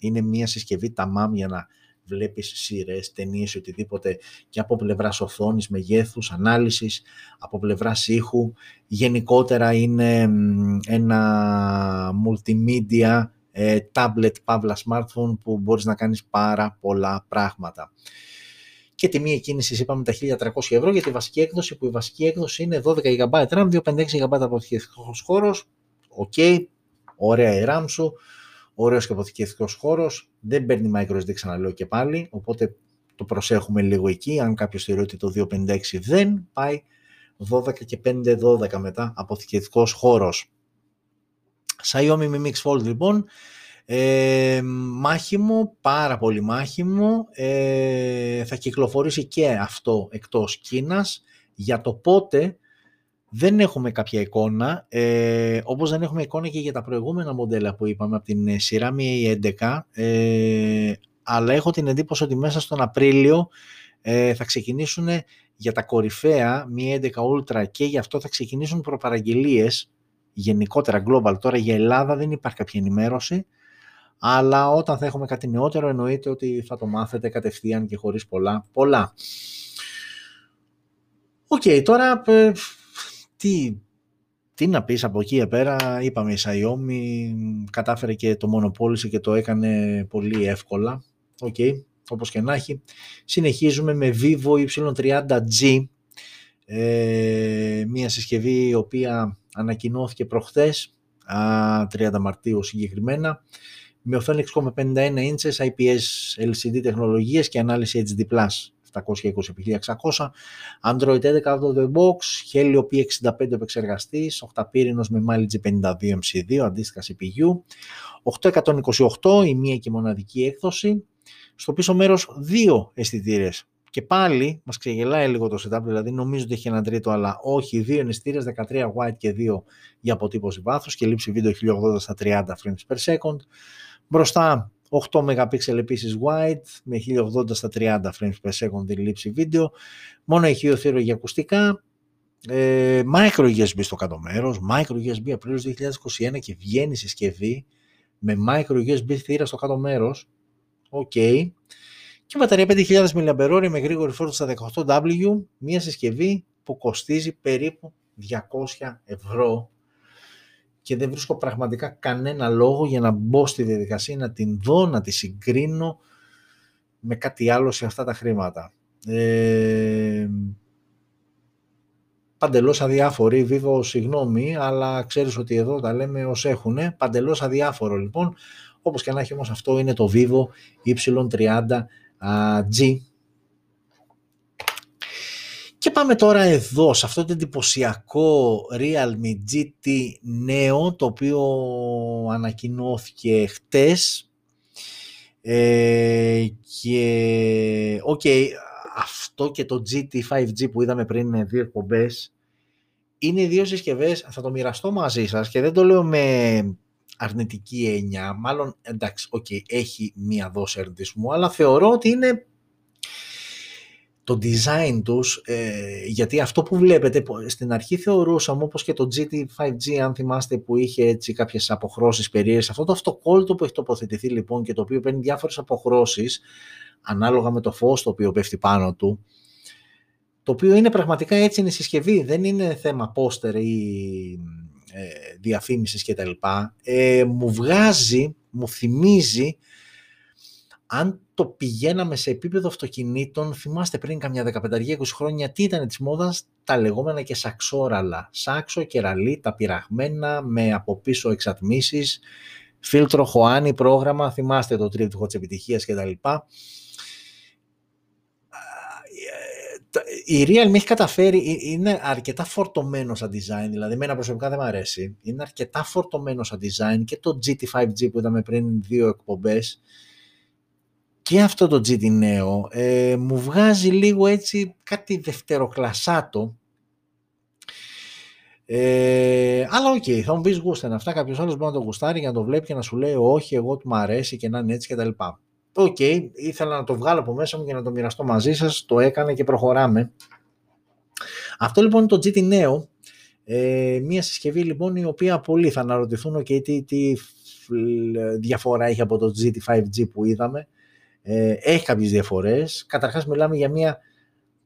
είναι μια συσκευή ταμάμ για να βλέπεις σειρές, ταινίες, οτιδήποτε και από πλευράς οθόνης, μεγέθους, ανάλυσης, από πλευράς ήχου. Γενικότερα είναι ένα multimedia ε, tablet, παύλα smartphone που μπορείς να κάνεις πάρα πολλά πράγματα. Και τιμή εκκίνησης είπαμε τα χίλια τριακόσια ευρώ για τη βασική έκδοση, που η βασική έκδοση είναι δώδεκα γίγαμπάιτ RAM, διακόσια πενήντα έξι γίγαμπάιτ αποθηκευτικός χώρος. Οκ, okay, ωραία η RAM σου, ωραίος και αποθηκευτικός χώρος, δεν παίρνει microSD, ξαναλέω και πάλι, οπότε το προσέχουμε λίγο εκεί, αν κάποιος θεωρεί ότι το διακόσια πενήντα έξι δεν πάει, δώδεκα και πέντε δώδεκα μετά αποθηκευτικός χώρος. Xiaomi Mi Mix Fold λοιπόν. Ε, μάχημο, πάρα πολύ μάχημο, ε, θα κυκλοφορήσει και αυτό εκτός Κίνας. Για το πότε δεν έχουμε κάποια εικόνα, ε, όπως δεν έχουμε εικόνα και για τα προηγούμενα μοντέλα που είπαμε από την σειρά Mi έντεκα, ε, αλλά έχω την εντύπωση ότι μέσα στον Απρίλιο ε, θα ξεκινήσουν για τα κορυφαία Mi έντεκα Ultra και γι' αυτό θα ξεκινήσουν προπαραγγελίες γενικότερα global. Τώρα για Ελλάδα δεν υπάρχει κάποια ενημέρωση, αλλά όταν θα έχουμε κάτι νεότερο εννοείται ότι θα το μάθετε κατευθείαν και χωρίς πολλά πολλά. Οκ, okay, τώρα ε, τι, τι να πεις από εκεί πέρα. Είπαμε η Xiaomi κατάφερε και το μονοπόλησε και το έκανε πολύ εύκολα. Οκ, okay, όπως και να έχει. Συνεχίζουμε με Vivo Γουάι τριάντα Τζι, ε, μια συσκευή η οποία ανακοινώθηκε προχθές, τριάντα Μαρτίου συγκεκριμένα, με οθόνη έξι κόμμα πενήντα ένα ίντσες, άι πι ες ελ σι ντι τεχνολογίες και ανάλυση έιτς ντι πλας, επτακόσια είκοσι επί χίλια εξακόσια, Android έντεκα out of the box, Helio πι εξήντα πέντε επεξεργαστής, οκτώ πύρινος με Mali τζι πενήντα δύο εμ σι δύο, αντίστοιχα σι πι γιου, οκτακόσια είκοσι οκτώ η μία και μοναδική έκδοση, στο πίσω μέρος δύο αισθητήρες. Και πάλι μας ξεγελάει λίγο το setup, δηλαδή νομίζω ότι έχει έναν τρίτο, αλλά όχι, δύο αισθητήρες, δεκατρία wide και δύο για αποτύπωση βάθους και λήψη βίντεο χίλια ογδόντα στα τριάντα frames per second. Μπροστά οκτώ μεγαπίξελ επίσης wide με χίλια ογδόντα στα τριάντα frames per second τη λήψη βίντεο. Μόνο ηχείο θύρο για ακουστικά. Ε, micro γιου ες μπι στο κάτω μέρος, micro γιου ες μπι Απρίλιος δύο χιλιάδες είκοσι ένα και βγαίνει η συσκευή με micro γιου ες μπι θύρα στο κάτω μέρος. Οκ. Okay. Και μπαταρία πέντε χιλιάδες μιλιαμπερόρια με γρήγορη φόρτιση στα δεκαοκτώ γουάτ, μια συσκευή που κοστίζει περίπου διακόσια ευρώ και δεν βρίσκω πραγματικά κανένα λόγο για να μπω στη διαδικασία να την δω, να τη συγκρίνω με κάτι άλλο σε αυτά τα χρήματα. Ε, παντελώς αδιάφοροι, Vivo, συγγνώμη, αλλά ξέρεις ότι εδώ τα λέμε ως έχουνε. Παντελώς αδιάφορο λοιπόν, όπως και να έχει όμως αυτό είναι το Vivo Γουάι τριάντα G. Και πάμε τώρα εδώ σε αυτό το εντυπωσιακό Realme τζι τι Neo, το οποίο ανακοινώθηκε χτες ε, και okay, αυτό και το τζι τι φάιβ τζι που είδαμε πριν δύο εκπομπές είναι οι δύο συσκευές, θα το μοιραστώ μαζί σας και δεν το λέω με αρνητική έννοια, μάλλον εντάξει, okay, έχει μία δόση αρνητισμού, αλλά θεωρώ ότι είναι το design τους, ε, γιατί αυτό που βλέπετε στην αρχή θεωρούσαμε, όπως και το τζι τι φάιβ τζι αν θυμάστε που είχε έτσι κάποιες αποχρώσεις περίεργες, αυτό το αυτοκόλλητο που έχει τοποθετηθεί λοιπόν και το οποίο παίρνει διάφορες αποχρώσεις ανάλογα με το φως το οποίο πέφτει πάνω του, το οποίο είναι πραγματικά, έτσι είναι η συσκευή, δεν είναι θέμα πόστερ ή διαφήμισης και τα λοιπά, ε, μου βγάζει, μου θυμίζει, αν το πηγαίναμε σε επίπεδο αυτοκινήτων, θυμάστε πριν καμιά δεκαπέντε με είκοσι χρόνια τι ήταν της μόδας, τα λεγόμενα και σαξόραλα, σάξο, κεραλί, τα πειραγμένα με από πίσω εξατμίσεις, φίλτρο, χωάνι, πρόγραμμα, θυμάστε το τρίπτυχο της επιτυχίας και τα λοιπά. Η Realme έχει καταφέρει, είναι αρκετά φορτωμένο σαν design, δηλαδή εμένα προσωπικά δεν μου αρέσει, είναι αρκετά φορτωμένο σαν design και το τζι τι φάιβ τζι που είδαμε πριν δύο εκπομπές και αυτό το τζι τι Neo, ε, μου βγάζει λίγο έτσι κάτι δευτεροκλασάτο, Ε, αλλά οκ, okay, θα μου πεις γούστανα αυτά. Κάποιος άλλος μπορεί να το γουστάρει και να το βλέπει και να σου λέει όχι, εγώ του μ' αρέσει και να είναι έτσι κτλ. Οκ, okay, ήθελα να το βγάλω από μέσα μου και να το μοιραστώ μαζί σας. Το έκανα και προχωράμε. Αυτό λοιπόν είναι το τζι τι Neo. Ε, μια συσκευή λοιπόν η οποία πολλοί θα αναρωτηθούν okay, τι, τι διαφορά έχει από το τζι τι φάιβ τζι που είδαμε. Ε, έχει κάποιες διαφορές. Καταρχάς μιλάμε για μια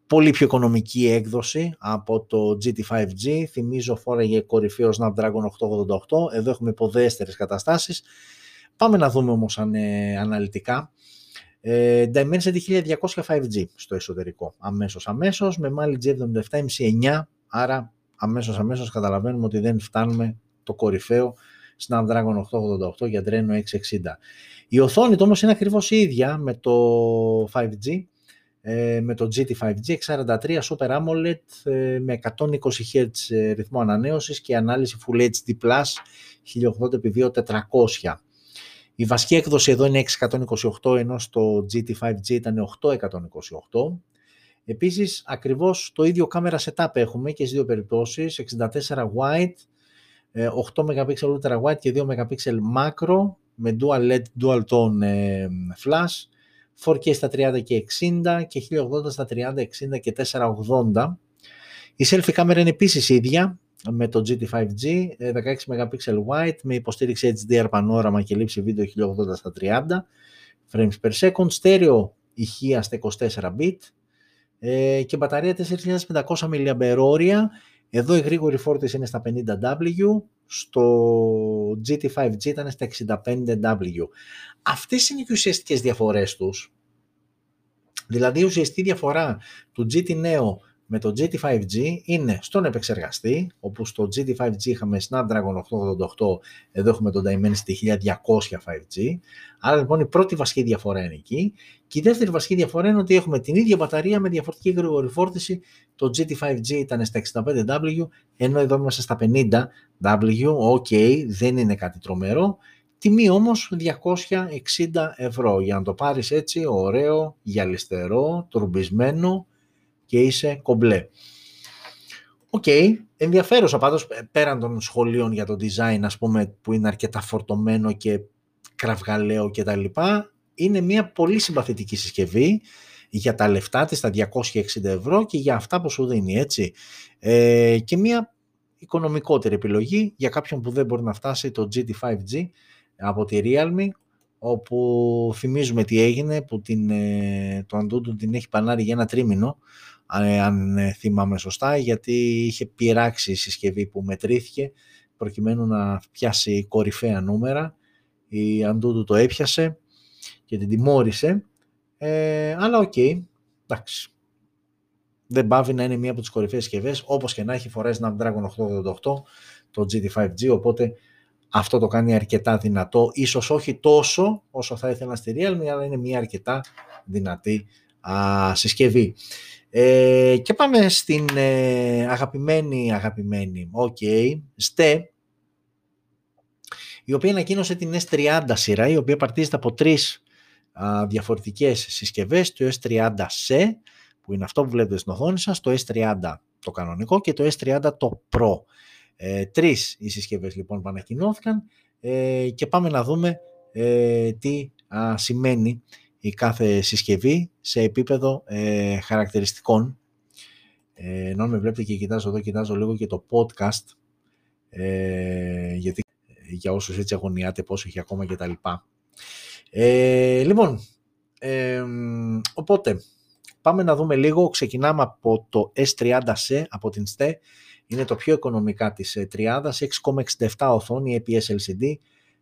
πολύ πιο οικονομική έκδοση από το τζι τι φάιβ τζι. Θυμίζω φόραγε κορυφαίο Snapdragon οκτακόσια ογδόντα οκτώ. Εδώ έχουμε υποδέστερες καταστάσεις. Πάμε να δούμε όμως αν, ε, αναλυτικά. Ε, Dimensity χίλια διακόσια φάιβ τζι στο εσωτερικό. Αμέσως αμέσως με Mali τζι εβδομήντα επτά εμ σι εννιά. Άρα αμέσως αμέσως καταλαβαίνουμε ότι δεν φτάνουμε το κορυφαίο Snapdragon οκτακόσια ογδόντα οκτώ για Adreno εξακόσια εξήντα. Η οθόνη του όμως είναι ακριβώς η ίδια με το φάιβ τζι. Με το τζι τι φάιβ τζι εξακόσια σαράντα τρία Super AMOLED με εκατόν είκοσι χερτζ ρυθμό ανανέωσης και ανάλυση Full έιτς ντι πλας χίλια ογδόντα επί δύο χιλιάδες τετρακόσια. Η βασική έκδοση εδώ είναι εξακόσια είκοσι οκτώ ενώ στο τζι τι φάιβ τζι ήταν οκτακόσια είκοσι οκτώ. Επίσης ακριβώς το ίδιο κάμερα setup έχουμε και στις δύο περιπτώσεις, εξήντα τέσσερα wide, οκτώ μεγαπίξελ Ultra Wide και δύο μεγαπίξελ Macro με Dual ελ ι ντι Dual Tone Flash, φορ κέι στα τριάντα και εξήντα και χίλια ογδόντα στα τριάντα, εξήντα και τετρακόσια ογδόντα. Η selfie κάμερα είναι επίσης ίδια με το τζι τι φάιβ τζι, δεκαέξι μεγαπίξελ wide με υποστήριξη έιτς ντι αρ πανόραμα και λήψη βίντεο χίλια ογδόντα στα τριάντα frames per second, στέρεο ηχεία στα είκοσι τέσσερα bit και μπαταρία τέσσερις χιλιάδες πεντακόσια μιλιαμπερόρια. Εδώ η γρήγορη φόρτιση είναι στα πενήντα γουάτ, στο τζι τι φάιβ τζι ήταν στα εξήντα πέντε γουάτ. Αυτές είναι και οι ουσιαστικές διαφορές τους. Δηλαδή η ουσιαστική διαφορά του τζι τι Neo με το τζι τι φάιβ τζι είναι στον επεξεργαστή, όπου στο τζι τι φάιβ τζι είχαμε Snapdragon οκτακόσια ογδόντα οκτώ, εδώ έχουμε το Dimensity χίλια διακόσια φάιβ τζι. Άρα λοιπόν η πρώτη βασική διαφορά είναι εκεί. Και η δεύτερη βασική διαφορά είναι ότι έχουμε την ίδια μπαταρία με διαφορετική γρήγορη φόρτιση. Το τζι τι φάιβ τζι ήταν στα εξήντα πέντε γουάτ, ενώ εδώ είμαστε στα πενήντα γουάτ. Οκ, okay, δεν είναι κάτι τρομερό. Τιμή όμως διακόσια εξήντα ευρώ. Για να το πάρεις έτσι, ωραίο, γυαλιστερό, τουρμπισμένο, και είσαι κομπλέ. Οκ, okay, ενδιαφέρουσα πάντως, πέραν των σχολείων για το design, ας πούμε, που είναι αρκετά φορτωμένο και κραυγαλαίο και τα λοιπά, είναι μια πολύ συμπαθητική συσκευή για τα λεφτά της, τα διακόσια εξήντα ευρώ και για αυτά που σου δίνει, έτσι. Ε, και μια οικονομικότερη επιλογή για κάποιον που δεν μπορεί να φτάσει το τζι τι φάιβ τζι από τη Realme, όπου θυμίζουμε τι έγινε, που την, το AnTuTu την έχει πανάρει για ένα τρίμηνο, αν θυμάμαι σωστά, γιατί είχε πειράξει η συσκευή που μετρήθηκε προκειμένου να πιάσει κορυφαία νούμερα. Η AnTuTu το έπιασε και την τιμώρησε, ε, αλλά οκ, okay, εντάξει, δεν πάβει να είναι μία από τις κορυφαίες συσκευές. Όπως και να έχει, φοράει Snapdragon οκτακόσια ογδόντα οκτώ το τζι τι φάιβ τζι, οπότε αυτό το κάνει αρκετά δυνατό, ίσως όχι τόσο όσο θα ήθελα στη Realme, αλλά είναι μια αρκετά δυνατή α, συσκευή. Ε, και πάμε στην ε, αγαπημένη, αγαπημένη, ok, ες τι ι, η οποία ανακοίνωσε την ες τριάντα σειρά, η οποία παρτίζεται από τρεις α, διαφορετικές συσκευές, το ες τριάντα σι, που είναι αυτό που βλέπετε στην οθόνη σας, το ες τριάντα το κανονικό και το ες τριάντα το Pro. Ε, τρεις οι συσκευές λοιπόν που ανακοινώθηκαν, ε, και πάμε να δούμε ε, τι α, σημαίνει η κάθε συσκευή σε επίπεδο ε, χαρακτηριστικών. Ε, ενώ με βλέπετε και κοιτάζω εδώ, κοιτάζω λίγο και το podcast, ε, γιατί για όσους έτσι αγωνιάτε πόσο έχει ακόμα και τα λοιπά. Ε, λοιπόν, ε, οπότε πάμε να δούμε λίγο, ξεκινάμε από το ες τριάντα σι, από την ες τι ι. Είναι το πιο οικονομικά της τριάδας, έξι κόμμα εξήντα επτά οθόνη ι πι ες ελ σι ντι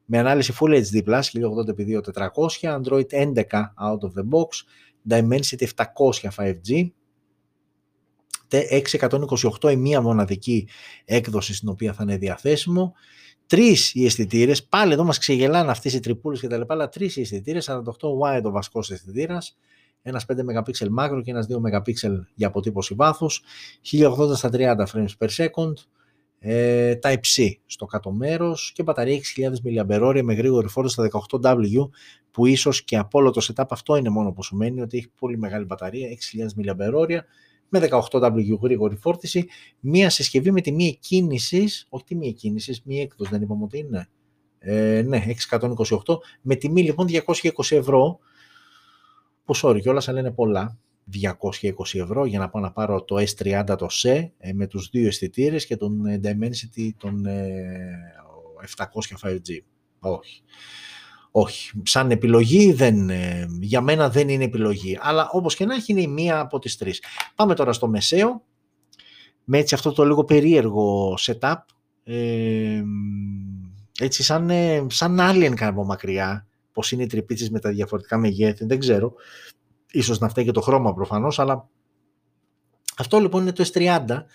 με ανάλυση Full έιτς ντι πλας, χίλια ογδόντα επί δύο χιλιάδες τετρακόσια, Android έντεκα out of the box, Dimensity επτακόσια φάιβ τζι, εξακόσια είκοσι οκτώ η μία μοναδική έκδοση στην οποία θα είναι διαθέσιμο, τρεις οι αισθητήρες, πάλι εδώ μας ξεγελάνε αυτές οι τρυπούλες και τα λοιπά, αλλά τρεις οι αισθητήρες, σαράντα οκτώ wide ο βασικός αισθητήρας, ένας πέντε μεγαπίξελ μάκρο και ένας δύο μεγαπίξελ για αποτύπωση βάθους, χίλια ογδόντα στα τριάντα frames per second, ε, Type-C στο κάτω μέρος και μπαταρία έξι χιλιάδες μιλιαμπερόρια με γρήγορη φόρτιση στα δεκαοκτώ γουάτ, που ίσως και από όλο το setup αυτό είναι μόνο που σημαίνει ότι έχει πολύ μεγάλη μπαταρία, έξι χιλιάδες μιλιαμπερόρια με δεκαοκτώ γουάτ γρήγορη φόρτιση, μία συσκευή με τιμή εκκίνησης, όχι τιμή εκκίνησης, μία έκδοση δεν είπαμε ότι είναι, ε, ναι, εξακόσια είκοσι οκτώ, με τιμή λοιπόν διακόσια είκοσι ευρώ, που sorry κιόλας, αλλά είναι πολλά, διακόσια είκοσι ευρώ για να πάω να πάρω το ες τριάντα το ες ι με τους δύο αισθητήρες και τον Dimensity τον επτακόσια φάιβ τζι. Όχι. Όχι. Σαν επιλογή δεν, για μένα δεν είναι επιλογή. Αλλά όπως και να έχει είναι η μία από τις τρεις. Πάμε τώρα στο μεσαίο. Με έτσι αυτό το λίγο περίεργο setup. Ε, έτσι σαν, σαν alien κάνω μακριά. Πώς είναι οι τρυπίτσες με τα διαφορετικά μεγέθη. Δεν ξέρω. Ίσως να φταίει και το χρώμα προφανώς, αλλά αυτό λοιπόν είναι το ες τριάντα,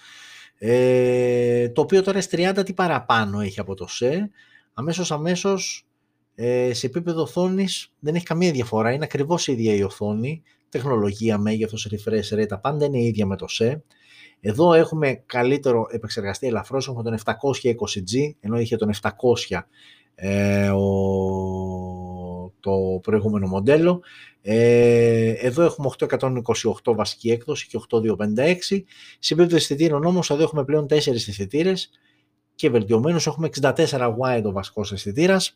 ε, το οποίο τώρα ες τριάντα τι παραπάνω έχει από το ες ι, αμέσως αμέσως ε, σε επίπεδο οθόνης δεν έχει καμία διαφορά, είναι ακριβώς η ίδια η οθόνη, τεχνολογία, μέγεθος, refresh rate, τα πάντα είναι ίδια με το ες ι. Εδώ έχουμε καλύτερο επεξεργαστή ελαφρώς, έχουμε τον επτακόσια είκοσι τζι, ενώ είχε τον επτακόσια ε, ο, το προηγούμενο μοντέλο. Εδώ έχουμε οκτακόσια είκοσι οκτώ βασική έκδοση και οκτώ διακόσια πενήντα έξι. Σε επίπεδο αισθητήρων όμως εδώ έχουμε πλέον τέσσερις αισθητήρες και βελτιωμένους έχουμε εξήντα τέσσερα γουάιντ ο βασικός αισθητήρας,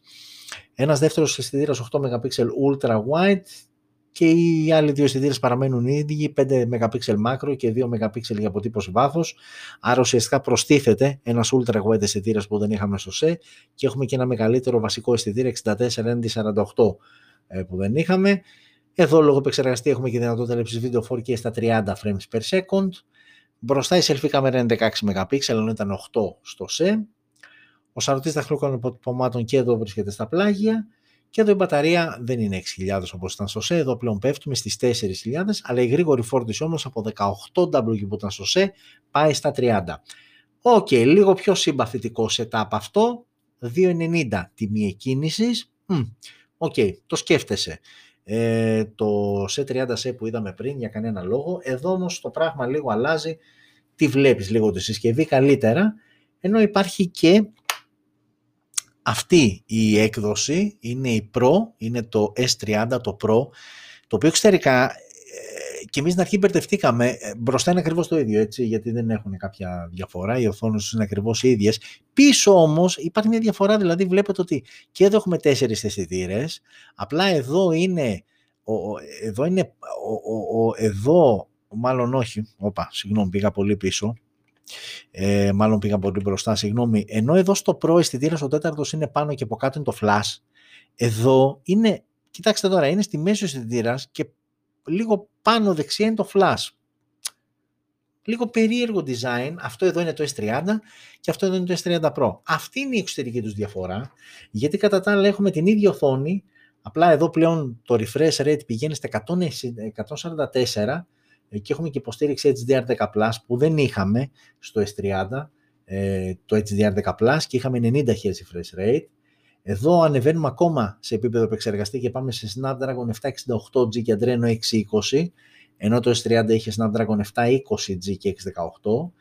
ένας δεύτερος αισθητήρας οκτώ μεγαπίξελ Ultra Wide και οι άλλοι δύο αισθητήρες παραμένουν ίδιοι, πέντε μεγαπίξελ Macro και δύο μεγαπίξελ για αποτύπωση βάθος. Άρα ουσιαστικά προστίθεται ένας Ultra Wide αισθητήρας που δεν είχαμε στο ες ι και έχουμε και ένα μεγαλύτερο βασικό αισθητήρα εξήντα τέσσερα σαράντα οκτώ που δεν είχαμε. Εδώ λόγω επεξεργαστή έχουμε και δυνατότητα λήψης βίντεο φορ κέι στα τριάντα frames per second. Μπροστά η selfie κάμερα είναι δεκαέξι μεγαπίξελ, ενώ ήταν οκτώ στο ες ι. Ο σαρωτής δαχτυλικών αποτυπωμάτων και εδώ βρίσκεται στα πλάγια. Και εδώ η μπαταρία δεν είναι έξι χιλιάδες όπως ήταν στο ες ι, εδώ πλέον πέφτουμε στις τέσσερις χιλιάδες, αλλά η γρήγορη φόρτιση όμως από δεκαοκτώ γουάτ που ήταν στο ες ι πάει στα τριάντα. Οκ, okay, λίγο πιο συμπαθητικό setup αυτό, διακόσια ενενήντα τιμή εκκίνησης. Οκ, okay, το σκέφτεσαι. Ε, το ες τριάντα ες που είδαμε πριν για κανένα λόγο, εδώ όμως το πράγμα λίγο αλλάζει, τη βλέπεις λίγο τη συσκευή καλύτερα, ενώ υπάρχει και αυτή η έκδοση, είναι η Pro, είναι το ες τριάντα το Pro, το οποίο εξωτερικά και εμείς στην αρχή μπερδευτήκαμε, μπροστά είναι ακριβώς το ίδιο, έτσι, γιατί δεν έχουν κάποια διαφορά, οι οθόνες είναι ακριβώς οι ίδιες. Πίσω όμως υπάρχει μια διαφορά, δηλαδή βλέπετε ότι και εδώ έχουμε τέσσερις αισθητήρες, απλά εδώ είναι, ο, εδώ, είναι ο, ο, ο, εδώ μάλλον όχι, όπα, συγγνώμη πήγα πολύ πίσω, Ε, μάλλον πήγα πολύ μπροστά, συγγνώμη. Ενώ εδώ στο Pro αισθητήρα, ο τέταρτος είναι πάνω και από κάτω είναι το flash. Εδώ είναι, κοιτάξτε τώρα, είναι στη μέση ο αισθητήρας και λίγο πάνω δεξιά είναι το flash. Λίγο περίεργο design. Αυτό εδώ είναι το ες τριάντα και αυτό εδώ είναι το ες τριάντα Pro. Αυτή είναι η εξωτερική τους διαφορά, γιατί κατά τα άλλα έχουμε την ίδια οθόνη, απλά εδώ πλέον το refresh rate πηγαίνει στα εκατόν σαράντα τέσσερα και έχουμε και υποστήριξη έιτς ντι αρ δέν πλας που δεν είχαμε στο ες τριάντα, το έιτς ντι αρ δέν πλας, και είχαμε ενενήντα χερτζ refresh rate. Εδώ ανεβαίνουμε ακόμα σε επίπεδο επεξεργαστή και πάμε σε Snapdragon επτακόσια εξήντα οκτώ τζι και Adreno εξακόσια είκοσι, ενώ το ες τριάντα είχε Snapdragon επτακόσια είκοσι τζι και εξακόσια δεκαοκτώ,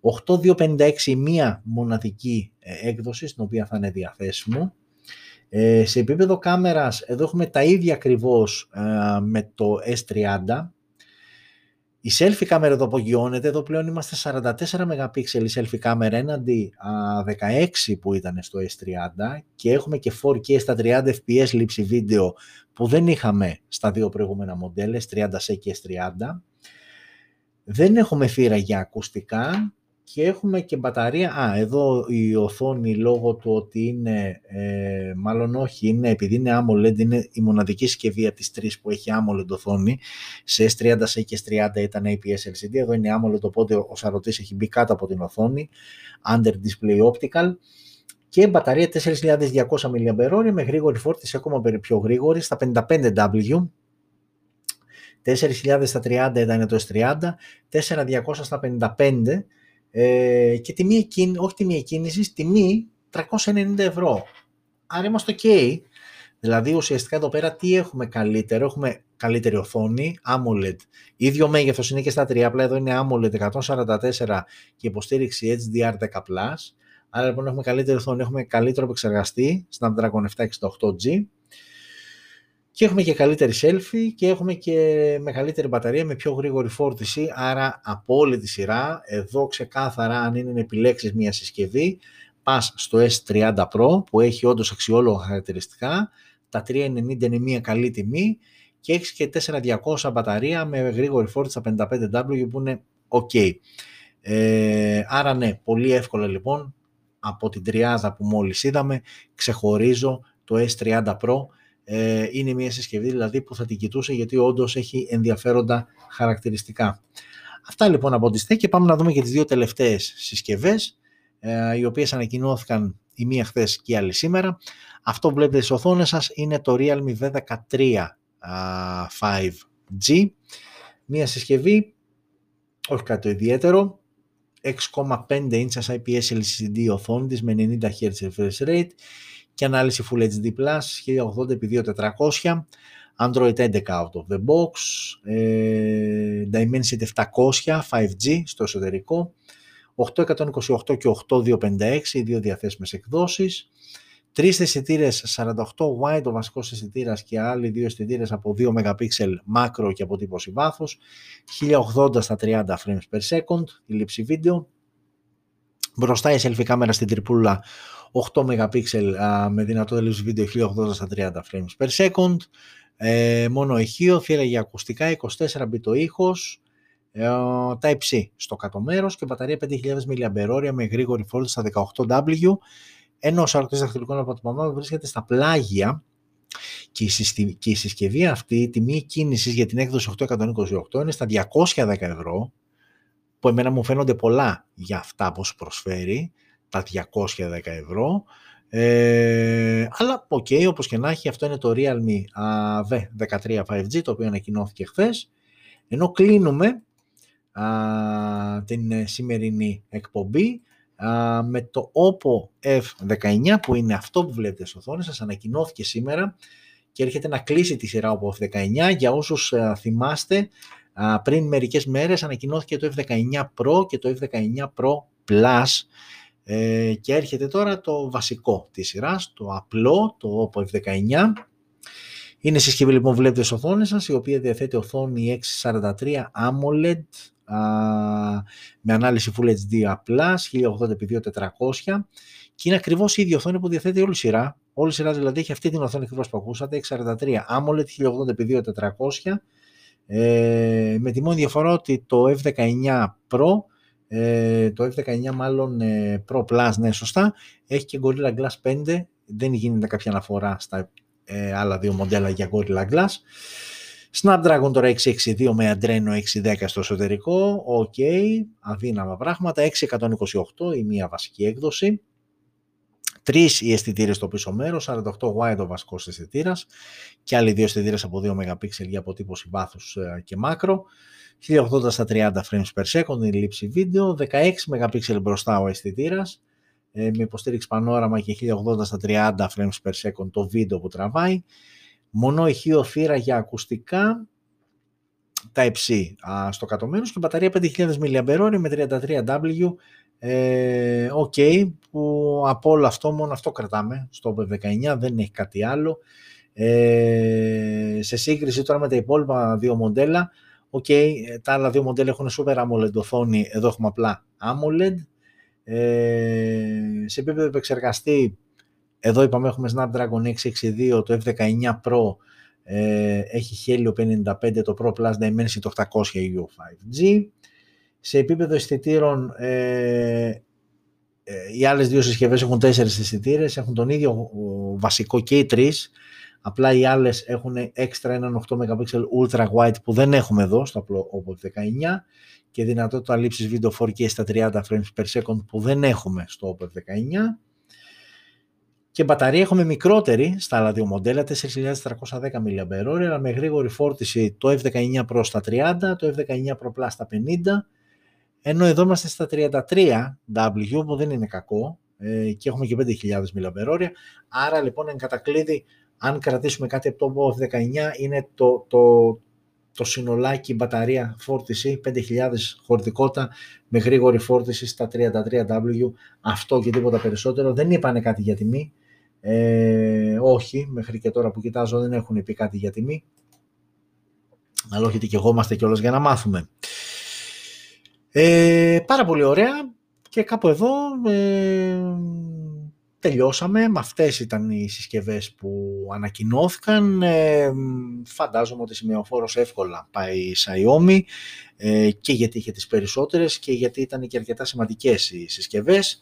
οκτώ διακόσια πενήντα έξι η μία μοναδική έκδοση στην οποία θα είναι διαθέσιμο. Σε επίπεδο κάμερας εδώ έχουμε τα ίδια ακριβώς με το ες τριάντα. Η selfie κάμερα εδώ απογειώνεται, εδώ πλέον είμαστε σαράντα τέσσερα μεγαπίξελ η selfie κάμερα έναντι δεκαέξι που ήταν στο ες τριάντα και έχουμε και φορ κέι στα τριάντα φρέιμς περ σέκοντ λήψη βίντεο που δεν είχαμε στα δύο προηγούμενα μοντέλα, ες τριάντα ες και ες τριάντα. Δεν έχουμε θύρα για ακουστικά και έχουμε και μπαταρία. Α, εδώ η οθόνη λόγω του ότι είναι, ε, μάλλον όχι, είναι επειδή είναι AMOLED, είναι η μοναδική συσκευή από τις τρεις που έχει AMOLED οθόνη. Σε ες τριάντα ες και ες τριάντα ήταν έι πι ες ελ σι ντι, εδώ είναι AMOLED, οπότε ο σαρωτής έχει μπει κάτω από την οθόνη, under display optical, και μπαταρία τέσσερις χιλιάδες διακόσια μιλιαμπερ ώρες με γρήγορη φόρτιση, ακόμα πιο γρήγορη, στα πενήντα πέντε γουάτ. τέσσερις χιλιάδες στα τριάντα ήταν το ες τριάντα, τέσσερις χιλιάδες διακόσια στα πενήντα πέντε. Ε, και τιμή, όχι τιμή εκκίνησης, τιμή τριακόσια ενενήντα ευρώ. Άρα είμαστε ok. Δηλαδή ουσιαστικά εδώ πέρα τι έχουμε καλύτερο? Έχουμε καλύτερη οθόνη, AMOLED, ίδιο μέγεθος είναι και στα τρία, απλά εδώ είναι AMOLED εκατόν σαράντα τέσσερα και υποστήριξη έιτς ντι αρ δέν πλας. Άρα λοιπόν έχουμε καλύτερη οθόνη, έχουμε καλύτερο επεξεργαστή Snapdragon επτακόσια εξήντα οκτώ τζι. Και έχουμε και καλύτερη selfie και έχουμε και μεγαλύτερη μπαταρία με πιο γρήγορη φόρτιση. Άρα από όλη τη σειρά, εδώ ξεκάθαρα αν είναι να επιλέξεις μια συσκευή, πας στο ες τριάντα Pro που έχει όντως αξιόλογα χαρακτηριστικά, τα τριακόσια ενενήντα είναι μια καλή τιμή και έχεις και τέσσερα χιλιάδες διακόσια μπαταρία με γρήγορη φόρτιση στα πενήντα πέντε γουάτ που είναι ok. Ε, άρα ναι, πολύ εύκολα λοιπόν από την τριάδα που μόλις είδαμε ξεχωρίζω το ες τριάντα Pro. Ε, είναι μια συσκευή δηλαδή που θα την κοιτούσε γιατί όντως έχει ενδιαφέροντα χαρακτηριστικά. Αυτά λοιπόν από τις τέ και πάμε να δούμε και τις δύο τελευταίες συσκευές ε, οι οποίες ανακοινώθηκαν η μία χθες και η άλλη σήμερα. Αυτό βλέπετε στις οθόνες σας είναι το Realme βι δεκατρία φάιβ τζι, μια συσκευή όχι κάτι ιδιαίτερο, έξι κόμμα πέντε ίντσας άι πι ες ελ σι ντι οθόνη της με ενενήντα χερτζ refresh rate και ανάλυση Full έιτς ντι πλας, χίλια ογδόντα επί δύο χιλιάδες τετρακόσια, Android έντεκα out of the box, Dimensity επτακόσια φάιβ τζι στο εσωτερικό, οκτακόσια είκοσι οκτώ και οκτακόσια πενήντα έξι, οι δύο διαθέσιμες εκδόσεις, τρεις αισθητήρες σαράντα οκτώ wide, ο βασικός αισθητήρας και άλλοι δύο αισθητήρες από δύο μεγαπίξελ Macro και αποτύπωση βάθους, χίλια ογδόντα στα τριάντα frames per second, η λήψη βίντεο, μπροστά η selfie κάμερα στην τριπούλα, οκτώ μεγαπίξελ με δυνατότητα λήψη βίντεο χίλια ογδόντα στα τριάντα frames per second, ε, μόνο ηχείο, θύρα για ακουστικά, είκοσι τέσσερα μπιτ ο ήχος, ε, Type-C στο κάτω μέρος και μπαταρία πέντε χιλιάδες μιλιαμπερόρια με γρήγορη φόρτιση στα δεκαοκτώ γουάτ, ενώ ο σαρκός δαχτυλικών αποτυπωμάτων βρίσκεται στα πλάγια και η, συσκευή, και η συσκευή αυτή, η τιμή κίνησης για την έκδοση οκτακόσια είκοσι οκτώ είναι στα διακόσια δέκα ευρώ, που εμένα μου φαίνονται πολλά για αυτά που σου προσφέρει, τα διακόσια δέκα ευρώ, ε, αλλά οκ, okay, όπως και να έχει, αυτό είναι το Realme βι δεκατρία φάιβ τζι, το οποίο ανακοινώθηκε χθες, ενώ κλείνουμε α, την σημερινή εκπομπή α, με το OPPO εφ δεκαεννιά, που είναι αυτό που βλέπετε στις οθόνες σας, ανακοινώθηκε σήμερα και έρχεται να κλείσει τη σειρά OPPO εφ δεκαεννιά, για όσους α, θυμάστε, α, πριν μερικές μέρες ανακοινώθηκε το εφ δεκαεννιά Pro και το εφ δεκαεννιά Pro Plus, και έρχεται τώρα το βασικό της σειράς, το απλό, το OPPO εφ δεκαεννιά. Είναι συσκευή λοιπόν βλέπετε στις οθόνες σας, η οποία διαθέτει οθόνη έξι σαράντα τρία AMOLED α, με ανάλυση Full έιτς ντι πλας, χίλια ογδόντα επί δύο χιλιάδες τετρακόσια και είναι ακριβώς η ίδια οθόνη που διαθέτει όλη η σειρά. Όλη η σειρά δηλαδή έχει αυτή την οθόνη ακριβώς που ακούσατε, έξι σαράντα τρία AMOLED χίλια ογδόντα επί δύο χιλιάδες τετρακόσια ε, με τη μόνη διαφορά ότι το εφ δεκαεννιά Pro Ε, το εφ δεκαεννιά μάλλον ε, Pro Plus, ναι σωστά, έχει και Gorilla Glass πέντε, δεν γίνεται κάποια αναφορά στα ε, άλλα δύο μοντέλα για Gorilla Glass. Snapdragon τώρα εξακόσια εξήντα δύο με Adreno εξακόσια δέκα στο εσωτερικό, ok, αδύναμα πράγματα, εξακόσια είκοσι οκτώ η μία βασική έκδοση, τρεις οι αισθητήρες στο πίσω μέρος, σαράντα οκτώ γουάιντ ο βασικός αισθητήρας και άλλοι δύο αισθητήρες από δύο μεγαπίξελ για αποτύπωση βάθους και μάκρο, χίλια ογδόντα στα τριάντα frames per second η λήψη βίντεο, δεκαέξι μεγαπίξελ μπροστά ο αισθητήρας με υποστήριξη πανόραμα και χίλια ογδόντα στα τριάντα frames per second το βίντεο που τραβάει, μονό ηχείο, θύρα για ακουστικά, Type-C στο κάτω μέρος και μπαταρία πέντε χιλιάδες μιλιαμπερόρια με τριάντα τρία γουάτ. Ε, ok, που από όλο αυτό μόνο αυτό κρατάμε στο εφ δεκαεννιά, δεν έχει κάτι άλλο ε, σε σύγκριση τώρα με τα υπόλοιπα δύο μοντέλα. Ok, τα άλλα δύο μοντέλα έχουν Super AMOLED οθόνη, εδώ έχουμε απλά AMOLED ε, σε επίπεδο επεξεργαστή εδώ είπαμε έχουμε Snapdragon εξακόσια εξήντα δύο, το εφ δεκαεννιά Pro ε, έχει Helio πενήντα πέντε, το Pro Plus Dimensity οκτακόσια γιου φάιβ τζι. Σε επίπεδο αισθητήρων, ε, ε, οι άλλες δύο συσκευές έχουν τέσσερις αισθητήρες, έχουν τον ίδιο ο, βασικό και οι τρεις, απλά οι άλλες έχουν έξτρα έναν οκτώ μεγαπίξελ Ultra Wide που δεν έχουμε εδώ στο απλό OPPO εφ δεκαεννιά και δυνατότητα λήψης βίντεο φορ κέι στα τριάντα frames per second που δεν έχουμε στο OPPO εφ δεκαεννιά. Και μπαταρία έχουμε μικρότερη στα άλλα δύο μοντέλα, τέσσερις χιλιάδες τριακόσια δέκα μιλιαμπερόρια, αλλά με γρήγορη φόρτιση το εφ δεκαεννιά Pro στα τριάντα, το εφ δεκαεννιά Pro Plus στα πενήντα, ενώ εδώ είμαστε στα τριάντα τρία γουάτ που δεν είναι κακό ε, και έχουμε και πέντε χιλιάδες μιλιαμπερόρια. Άρα λοιπόν εν κατακλείδη αν κρατήσουμε κάτι από το εφ δεκαεννιά είναι το, το, το συνολάκι μπαταρία φόρτιση πέντε χιλιάδες χωρητικότητα με γρήγορη φόρτιση στα τριάντα τρία γουάτ, αυτό και τίποτα περισσότερο. Δεν είπανε κάτι για τιμή, ε, ο όχι, μέχρι και τώρα που κοιτάζω δεν έχουν πει κάτι για τιμή. Αλλά όχι, και εγώ είμαστε κιόλας για να μάθουμε. Ε, πάρα πολύ ωραία. Και κάπου εδώ ε, τελειώσαμε. Με αυτές ήταν οι συσκευές που ανακοινώθηκαν. Ε, φαντάζομαι ότι σημειοφόρος εύκολα πάει η Xiaomi. Ε, και γιατί είχε τις περισσότερες και γιατί ήταν και αρκετά σημαντικές οι συσκευές.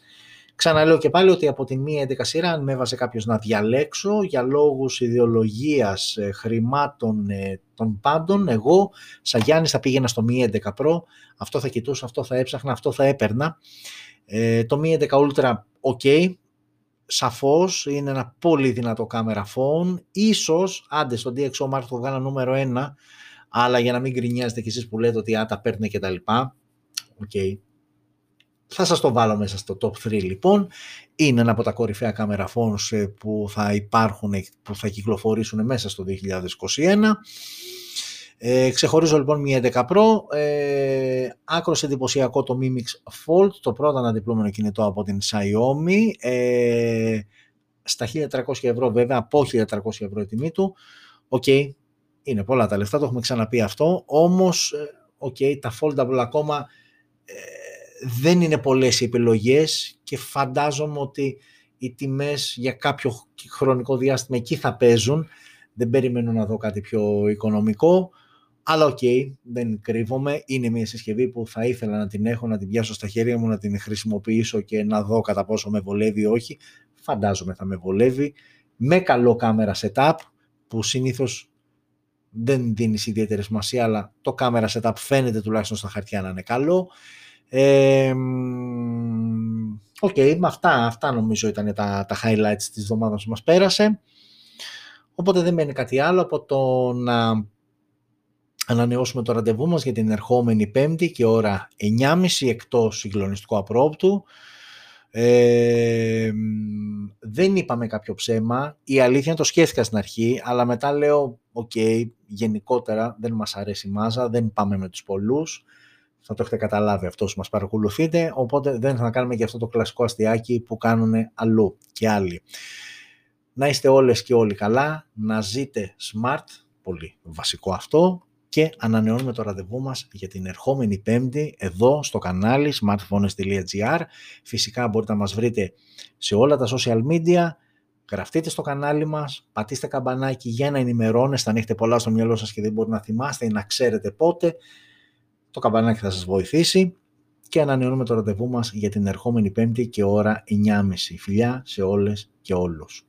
Ξαναλέω και πάλι ότι από τη μία έντεκα σειρά, αν με έβαζε κάποιος να διαλέξω για λόγους ιδεολογίας, χρημάτων, των πάντων, εγώ σαν Γιάννης θα πήγαινα στο Mi έντεκα Pro, αυτό θα κοιτούσα, αυτό θα έψαχνα, αυτό θα έπαιρνα. Ε, το Mi έντεκα Ultra, ok, σαφώς είναι ένα πολύ δυνατό κάμερα phone, ίσως, άντε στον ντι εξ ο Mark το βγάλα νούμερο ένα, αλλά για να μην γκρινιάζετε κι εσείς που λέτε ότι α, τα παίρνε και τα λοιπά, ok. Θα σας το βάλω μέσα στο top τρία λοιπόν. Είναι ένα από τα κορυφαία κάμερα phones που θα υπάρχουν, που θα κυκλοφορήσουν μέσα στο δύο χιλιάδες είκοσι ένα. Ε, ξεχωρίζω λοιπόν Mi έντεκα Pro. Ε, άκρως εντυπωσιακό το Mi Mix Fold, το πρώτο αναδιπλούμενο κινητό από την Xiaomi. Ε, στα χίλια τριακόσια ευρώ βέβαια, από χίλια τριακόσια ευρώ η τιμή του. Οκ, okay, είναι πολλά τα λεφτά, το έχουμε ξαναπεί αυτό. Όμως, οκ, okay, τα foldable ακόμα... Ε, δεν είναι πολλές οι επιλογές και φαντάζομαι ότι οι τιμές για κάποιο χρονικό διάστημα εκεί θα παίζουν. Δεν περιμένω να δω κάτι πιο οικονομικό, αλλά οκ, okay, δεν κρύβομαι. Είναι μια συσκευή που θα ήθελα να την έχω, να την πιάσω στα χέρια μου, να την χρησιμοποιήσω και να δω κατά πόσο με βολεύει ή όχι. Φαντάζομαι θα με βολεύει. Με καλό κάμερα setup, που συνήθως δεν δίνει ιδιαίτερη σημασία, αλλά το κάμερα setup φαίνεται τουλάχιστον στα χαρτιά να είναι καλό. Οκ, ε, okay, αυτά, αυτά νομίζω ήταν τα, τα highlights της εβδομάδας που μας πέρασε. Οπότε δεν μένει κάτι άλλο από το να ανανεώσουμε το ραντεβού μας για την ερχόμενη Πέμπτη και ώρα εννιά και μισή εκτός συγκλονιστικού απρόπτου. Ε, δεν είπαμε κάποιο ψέμα. Η αλήθεια το σκέφτηκα στην αρχή, αλλά μετά λέω οκ, okay, γενικότερα δεν μας αρέσει η μάζα, δεν πάμε με τους πολλούς. Θα το έχετε καταλάβει αυτό που μας παρακολουθείτε, οπότε δεν θα κάνουμε και αυτό το κλασικό αστιάκι που κάνουν αλλού και άλλοι. Να είστε όλες και όλοι καλά, να ζείτε smart, πολύ βασικό αυτό, και ανανεώνουμε το ραντεβού μας για την ερχόμενη Πέμπτη εδώ στο κανάλι smartphones τελεία gr. Φυσικά μπορείτε να μας βρείτε σε όλα τα social media, γραφτείτε στο κανάλι μας, πατήστε καμπανάκι για να ενημερώνεστε αν έχετε πολλά στο μυαλό σας και δεν μπορείτε να θυμάστε ή να ξέρετε πότε. Το καμπανάκι θα σας βοηθήσει και ανανεώνουμε το ραντεβού μας για την ερχόμενη Πέμπτη και ώρα εννιά και μισή. Φιλιά σε όλες και όλους.